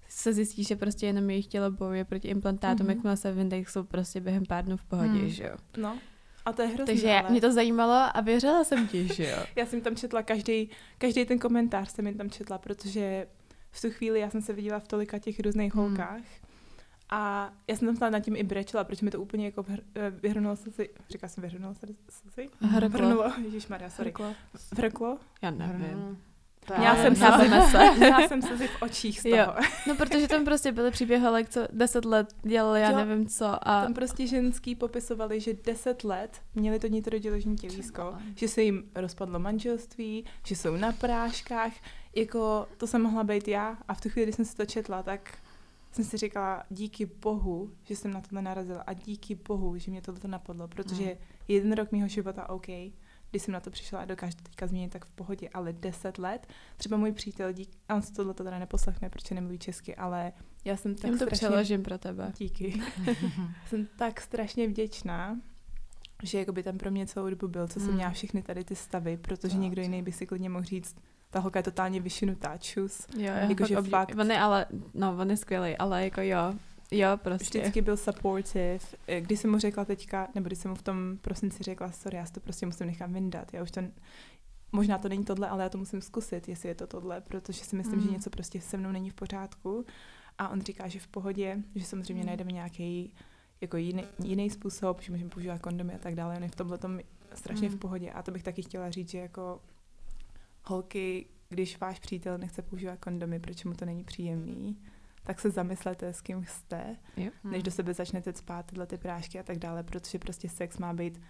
se zjistí, že prostě jenom jejich tělo bojuje proti implantátům, jakmile se vyndají, jsou prostě během pár dnů v pohodě, že jo? No. A to je hrozný, takže mě to zajímalo a věřila jsem ti, že jo? Já jsem tam četla každý ten komentář jsem jim tam četla, protože v tu chvíli já jsem se viděla v tolika těch různých holkách A já jsem tam stále nad tím i brečela, protože mi to úplně jako vyhrnulo slzy. Říkala jsem vyhrnulo slzy? Hrnulo. Ježišmarja, sorry. Vrklo? Já nevím. Měla jsem slzy v očích z toho. Jo. No, protože tam prostě byly příběholek, co 10 let dělali, já nevím co. A tam prostě ženský popisovali, že 10 let měli to nitrodiložní tělísko, že se jim rozpadlo manželství, že jsou na práškách. Jako to jsem mohla být já a v tu chvíli, když jsem si to četla, tak jsem si říkala díky bohu, že jsem na tohle narazila a díky bohu, že mě tohle napadlo, protože 1 rok mýho života OK, když jsem na to přišla a dokážu teďka změnit, tak v pohodě, ale 10 let, třeba můj přítel, a on se tohle teda neposlechne, protože nemluví česky, ale já jsem tak to strašně... přeložím pro tebe. Díky. Jsem tak strašně vděčná, že jakoby tam pro mě celou dobu byl, co jsem měla všechny tady ty stavy, protože někdo jiný by si klidně mohl říct, ta holka je totálně vyšinutá, čus. Jakože fakt. On je skvělej, ale jako jo, prostě. Vždycky byl supportive. Když jsem mu řekla teďka, nebo když jsem mu v tom prosinci řekla, sorry, já si to prostě musím nechat vyndat. Já už to, možná to není tohle, ale já to musím zkusit, jestli je to tohle, protože si myslím, že něco prostě se mnou není v pořádku. A on říká, že v pohodě, že samozřejmě najdeme nějaký jako jiný způsob, že můžeme používat kondomy a tak dále. On je v tomhletom strašně v pohodě. A to bych taky chtěla říct, že jako holky, když váš přítel nechce používat kondomy, proč mu to není příjemný, tak se zamyslete, s kým jste, než do sebe začnete cpát tyhle ty prášky a tak dále, protože prostě sex má být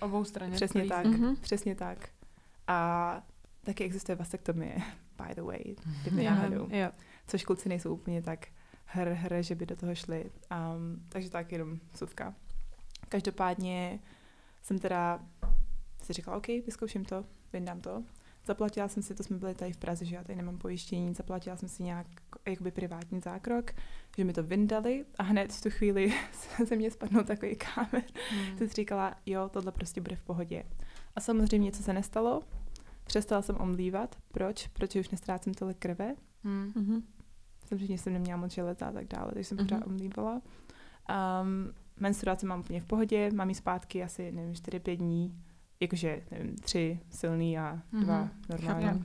oboustranně. Přesně tak, přesně tak. A taky existuje vasektomie, by the way, kdyby náhodou. Což kluci nejsou úplně tak že by do toho šli. Takže tak jenom suvka. Každopádně jsem teda si říkala, OK, vyzkouším to, vyndám to. Zaplatila jsem si, to jsme byli tady v Praze, že já tady nemám pojištění, zaplatila jsem si nějak jakoby privátní zákrok, že mi to vyndali a hned v tu chvíli se mě spadnul takový kámen. Jsem si říkala, jo, tohle prostě bude v pohodě. A samozřejmě, co se nestalo, přestala jsem omdlívat. Proč? Protože už nestrácím tolik krve. Samozřejmě jsem neměla moc železa a tak dále, takže jsem pořád omdlívala. Menstruace mám úplně v pohodě, mám ji zpátky asi, nevím, 4-5 dní. Jakože, nevím, 3 silný a 2 normální.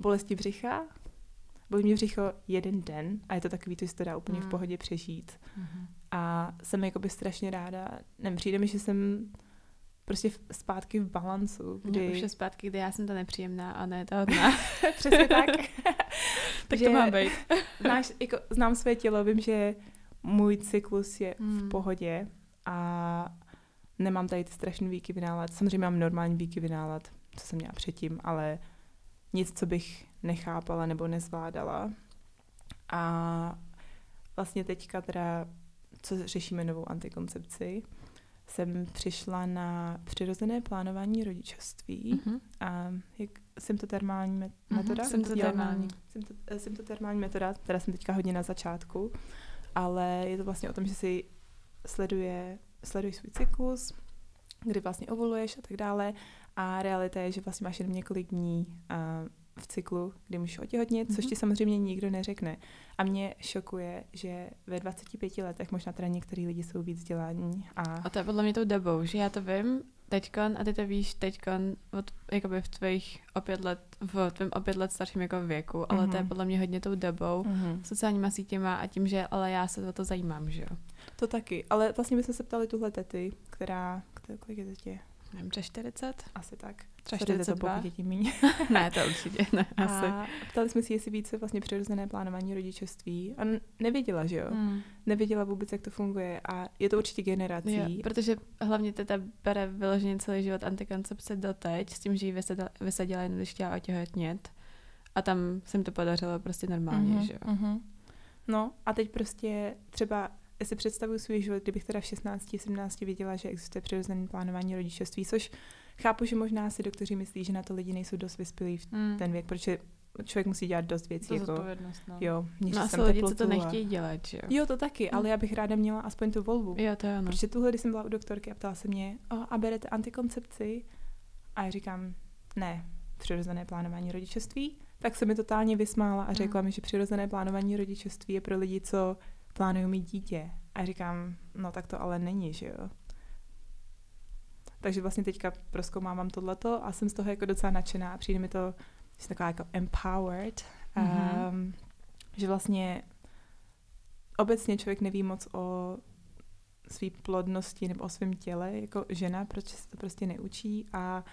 Bolesti břicha. Bolí mě břicho 1 den a je to takový, že se to dá úplně v pohodě přežít. A jsem jakoby strašně ráda. Nevím, přijde mi, že jsem prostě zpátky v balancu. Už je zpátky, kdy já jsem ta nepříjemná a ne ta hodná. Přesně tak. Tak to má být. Znám své tělo, vím, že můj cyklus je v pohodě a nemám tady ty strašný výkyvy nálad. Samozřejmě mám normální výkyvy nálad, co jsem měla předtím, ale nic, co bych nechápala nebo nezvládala. A vlastně teďka teda, co řešíme novou antikoncepci, jsem přišla na přirozené plánování rodičovství. A jak symptotermální metoda? Symptotermální metoda, teda jsem teďka hodně na začátku, ale je to vlastně o tom, že si sleduj svůj cyklus, kdy vlastně ovuluješ a tak dále. A realita je, že vlastně máš jenom několik dní v cyklu, kdy můžeš otěhotnit, což ti samozřejmě nikdo neřekne. A mě šokuje, že ve 25 letech možná teda některý lidi jsou víc vzdělání. A to je podle mě tou dobou, že já to vím teďkon a ty to víš teďkon jakoby v tvých o pět let starším jako věku, ale to je podle mě hodně tou dobou, sociálníma sítěma a tím, že ale já se o to zajímám, že jo. To taky, ale vlastně bychom se ptali tuhle tety, která kolik je teď? Nevím, 40? Asi tak. 42? Děti míň. Ne, to určitě ne, asi. A ptali jsme si, jestli více vlastně přirozené plánování rodičovství. A nevěděla, že jo? Nevěděla vůbec, jak to funguje a je to určitě generací. Jo, protože hlavně teta bere vyloženě celý život antikoncepce doteď, s tím, že ji vysadila jen, když chtěla otěhotnět. A tam se jim to podařilo prostě normálně, že jo? No a teď prostě třeba já si představuju svůj život, kdybych teda v 16-17 viděla, že existuje přirozené plánování rodičovství, což chápu, že možná si doktoři myslí, že na to lidi nejsou dost vyspělí v ten věk, protože člověk musí dělat dost věcí. To jako, no. Jo, no a jsou lidi, co to nechtějí dělat, že jo? Jo, to taky, ale já bych ráda měla aspoň tu volbu. Jo, to je ono. Protože tuhle, když jsem byla u doktorky a ptala se mě, a berete antikoncepci? A já říkám, ne, přirozené plánování rodičovství. Tak se mi totálně vysmála a řekla mi, že přirozené plánování rodičovství je pro lidi, co plánuju mít dítě. A říkám, no tak to ale není, že jo. Takže vlastně teďka prozkoumávám tohleto a jsem z toho jako docela nadšená. Přijde mi to, že jsem taková jako empowered. Že vlastně obecně člověk neví moc o své plodnosti nebo o svém těle jako žena, proč se to prostě neučí. A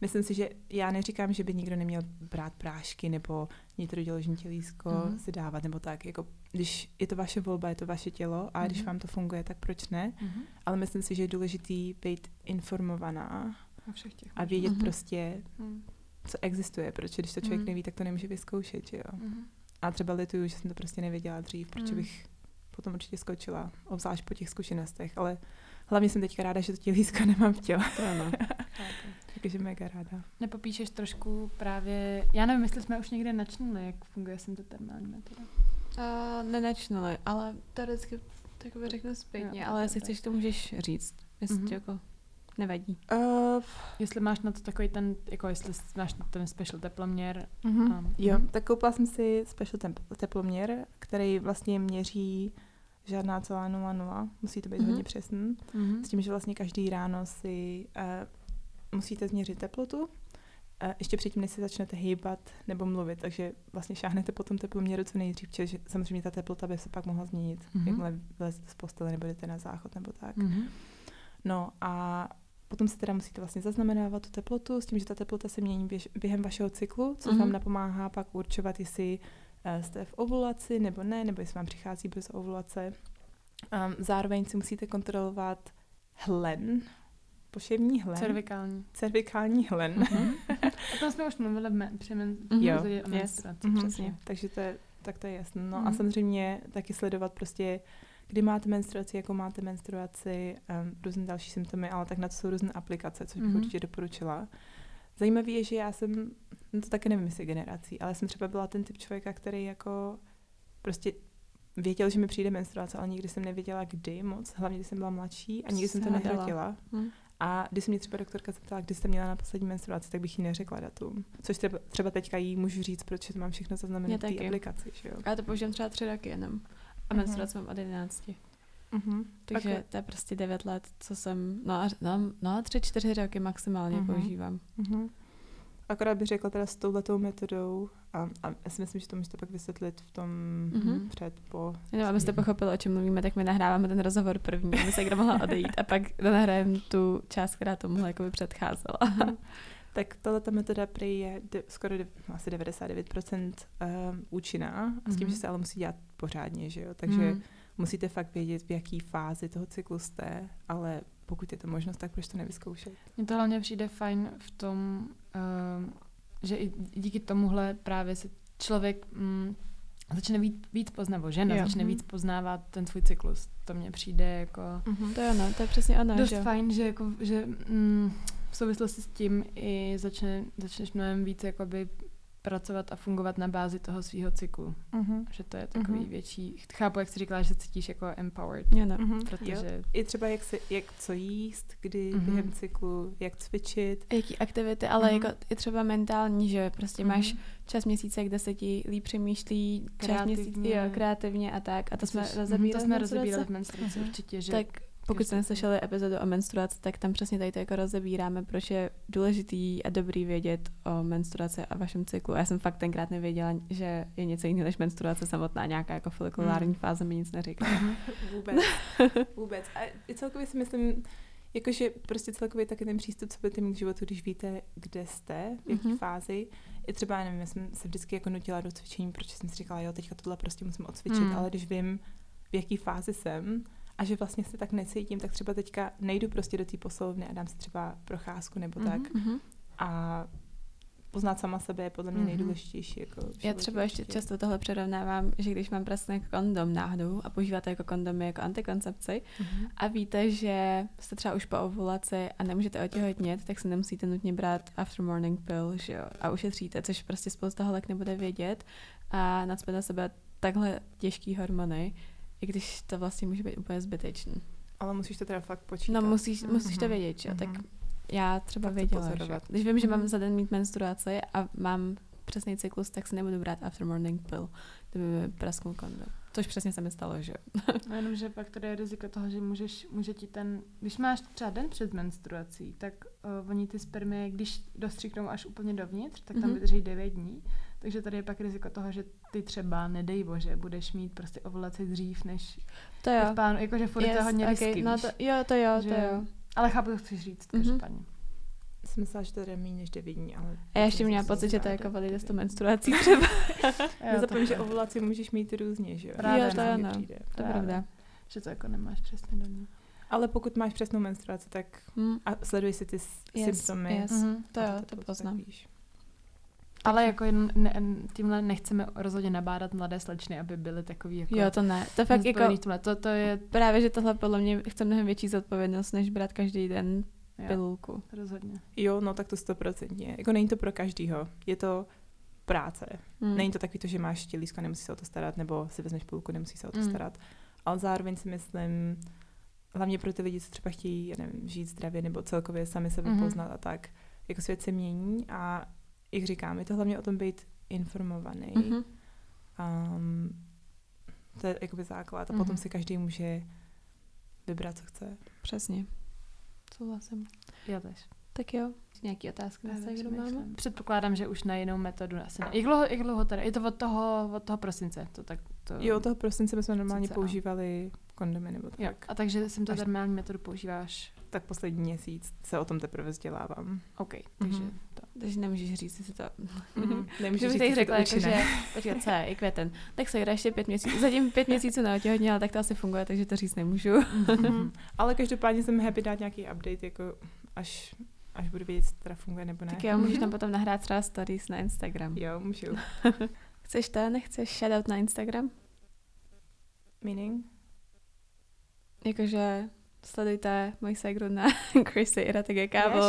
myslím si, že já neříkám, že by nikdo neměl brát prášky nebo nitroděložní tělísko si dávat nebo tak. Jako, když je to vaše volba, je to vaše tělo a když vám to funguje, tak proč ne? Mm-hmm. Ale myslím si, že je důležitý být informovaná a vědět prostě, co existuje. Proč když to člověk neví, tak to nemůže vyzkoušet. Že jo? Mm-hmm. A třeba lituju, že jsem to prostě nevěděla dřív, proč bych potom určitě skočila, obzvlášť po těch zkušenostech. Ale hlavně jsem teďka ráda, že to tělísko nemám v těle. To ano. Takže mega ráda. Nepopíšeš trošku právě, já nevím, jestli jsme už někde načnuli, jak funguje jsem to termální metoda. Nenačnuli, ale to vždycky takové řeknu zpětně, ale jestli chceš, to můžeš říct, jestli to jako nevadí. Jestli máš na to takový ten, jako jestli máš na ten special teploměr. Jo, tak koupila jsem si special teploměr, který vlastně měří žádná celá 0,0, musí to být hodně přesný, s tím, že vlastně každý ráno si musíte změřit teplotu, ještě předtím, než se začnete hýbat nebo mluvit, takže vlastně šáhnete po tom teploměru co nejdřív, protože samozřejmě ta teplota by se pak mohla změnit, jakmile vylezete z postele nebo jdete na záchod nebo tak. No a potom se teda musíte vlastně zaznamenávat tu teplotu, s tím, že ta teplota se mění během vašeho cyklu, což vám napomáhá pak určovat, jestli jste v ovulaci nebo ne, nebo jestli vám přichází bez ovulace. Zároveň si musíte kontrolovat hlen, poševní hlen. Cervikální hlen. O tom jsme už mluvili o menstruaci. Přesně. Takže to je jasné. No a samozřejmě taky sledovat prostě, kdy máte menstruaci, jakou máte menstruaci, různé další symptomy, ale tak na to jsou různé aplikace, což bych určitě doporučila. Zajímavé je, že já jsem, no to taky nevím, jestli generací, ale jsem třeba byla ten typ člověka, který jako prostě věděl, že mi přijde menstruace, ale nikdy jsem nevěděla, kdy moc, hlavně když jsem byla mladší a nikdy jsem to nehrotila. A když se mě třeba doktorka zeptala, kdy jste měla na poslední menstruaci, tak bych jí neřekla datum. Což třeba teďka jí můžu říct, protože to mám všechno zaznamené v té aplikaci. Že jo? Já to používám třeba 3 roky jenom a menstruaci mám od 11. Takže to je prostě 9 let, co jsem, no 3-4 roky maximálně používám. Akorát bych řekla teda s touhletou metodou a já si myslím, že to můžete pak vysvětlit v tom předpo. No, abyste pochopili, o čem mluvíme, tak my nahráváme ten rozhovor první, aby se kdo mohla odejít a pak nahrajeme tu část, která tomuhle jakoby předcházela. Tak tato metoda prý je skoro asi 99% účinná a s tím, že se ale musí dělat pořádně, že jo? Takže musíte fakt vědět, v jaký fázi toho cyklu jste, ale pokud je to možnost, tak proč to nevyzkoušet? Mně to hlavně přijde fajn v tom, že i díky tomuhle právě se člověk začne víc poznávat, žena začne víc poznávat ten svůj cyklus. To mně přijde jako... To je ono, to je přesně ono. Dost fajn, že, jako, že v souvislosti s tím i začneš mnohem víc jakoby pracovat a fungovat na bázi toho svýho cyklu. Že to je takový větší... Chápu, jak jsi říkala, že se cítíš jako empowered. Protože... I třeba jak co jíst, kdy během cyklu, jak cvičit. Jaký aktivity, ale jako i třeba mentální, že prostě máš čas měsíce, kde se ti líp přemýšlí, čas měsíce, kreativně a tak. A to jsme rozebírali v menstruaci určitě, že... Tak pokud jste neslyšeli epizodu o menstruaci, tak tam přesně tady to jako rozebíráme, proč je důležitý a dobrý vědět o menstruaci a vašem cyklu. Já jsem fakt tenkrát nevěděla, že je něco jiného než menstruace samotná, nějaká jako folikulární fáze mi nic neříká. Vůbec. A celkově si myslím, jakože prostě celkově taky ten přístup, co budete mít k životu, když víte, kde jste, v jaký fázi. I třeba, nevím, já jsem se vždycky jako nutila do cvičení, protože jsem si říkala, jo, teďka tohle prostě musím odcvičit, ale když vím, v jaký fázi jsem, a že vlastně se tak necítím, tak třeba teďka nejdu prostě do té posilovny a dám si třeba procházku nebo tak. A poznat sama sebe je podle mě nejdůležitější. Jako já třeba ještě často tohle přerovnávám, že když mám prasný kondom náhodou a používáte jako kondomy jako antikoncepci a víte, že jste třeba už po ovulaci a nemůžete otěhotnět, tak se nemusíte nutně brát after morning pill, že jo, a ušetříte, což prostě spousta holek nebude vědět a nacpe na sebe takhle těžký hormony, i když to vlastně může být úplně zbytečný. Ale musíš to teda fakt počítat. No musíš to vědět, jo. Tak já třeba tak věděla, že když vím, že mám za den mít menstruaci a mám přesný cyklus, tak si nebudu brát after morning pill, kdyby mi prasknul kondom. Což přesně se mi stalo, že jo. No jenomže pak tady je riziko toho, že může ti ten, když máš třeba den před menstruací, tak oni ty spermie, když dostřiknou až úplně dovnitř, tak tam vydrží 9 dní. Takže tady je pak riziko toho, že ty třeba, nedej bože, budeš mít prostě ovulaci dřív, než to jo. v plánu. Jakože furt to hodně risky, no to, jo, to jo, že... to jo. Ale chápu, co chceš říct, každopádně. Jsem myslela, že to je méně než 9 dní, ale... A já ještě měla pocit, že to je jako validé 100 menstruací třeba. Nezapomín, že ovulaci můžeš mít různě, že jo? Právě, jo, to je no. To je pravda. Že to jako nemáš přesně do ní. Ale pokud máš přesnou menstruaci, tak a sleduj si ty symptomy. To jo, to poznám. Ale jako tímhle nechceme rozhodně nabádat mladé slečny, aby byly takový jako... Jo, to ne. To fakt jako... To je... Právě, že tohle podle mě chce mnohem větší zodpovědnost, než brát každý den pilulku. Rozhodně. Jo, no tak to 100%. Jako není to pro každýho. Je to práce. Není to takový to, že máš tělísko, nemusíš se o to starat, nebo si vezmeš pilulku, nemusíš se o to starat. Ale zároveň si myslím, hlavně pro ty lidi, co třeba chtějí, já nevím, žít zdravě nebo celkově sami sebe poznat a tak, jako svět se mění a jak říkám, je to hlavně o tom být informovaný. To je jakoby základ a potom si každý může vybrat, co chce. Přesně. Souhlasím. Já tež. Tak jo. Nějaký otázky na Instagramu máme? Předpokládám, že už na jinou metodu asi ne. Jak dlouho teda? Je to od toho prosince? Jo, od toho prosince bychom normálně používali kondomy nebo tak. Jo. A takže jsem to normální metodu používáš? Tak poslední měsíc se o tom teprve vzdělávám. OK, takže to. Takže nemůžeš říct, jestli to... Nemůžeš říct, jestli to účinné. Počkat, co je květen. Tak se jde ještě 5 měsíců. Zatím 5 měsíců neotěhodně, ale tak to asi funguje, takže to říct nemůžu. Ale každopádně jsem happy dát nějaký update, jako až budu vědět, jestli teda funguje nebo ne. Tak jo, můžeš tam potom nahrát třeba stories na Instagram. Jo, můžu. Chceš to, nechceš shoutout na Instagram? Meaning? Jakože sledujte moji segru na Chrissy Iratege Kávo.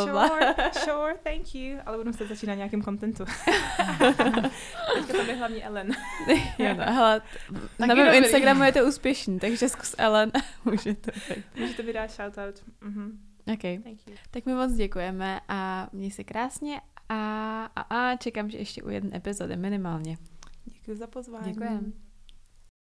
Sure, thank you. Ale budu se začít na nějakém kontentu. Teďka to by hlavně Ellen. Jo, no, hele, na mém Instagramu je to úspěšný, takže zkus Ellen. Můžete mi dát shoutout. Okay. Tak my moc děkujeme a měj se krásně a čekám, že ještě u jedné epizody minimálně. Děkuji za pozvání. Děkujeme.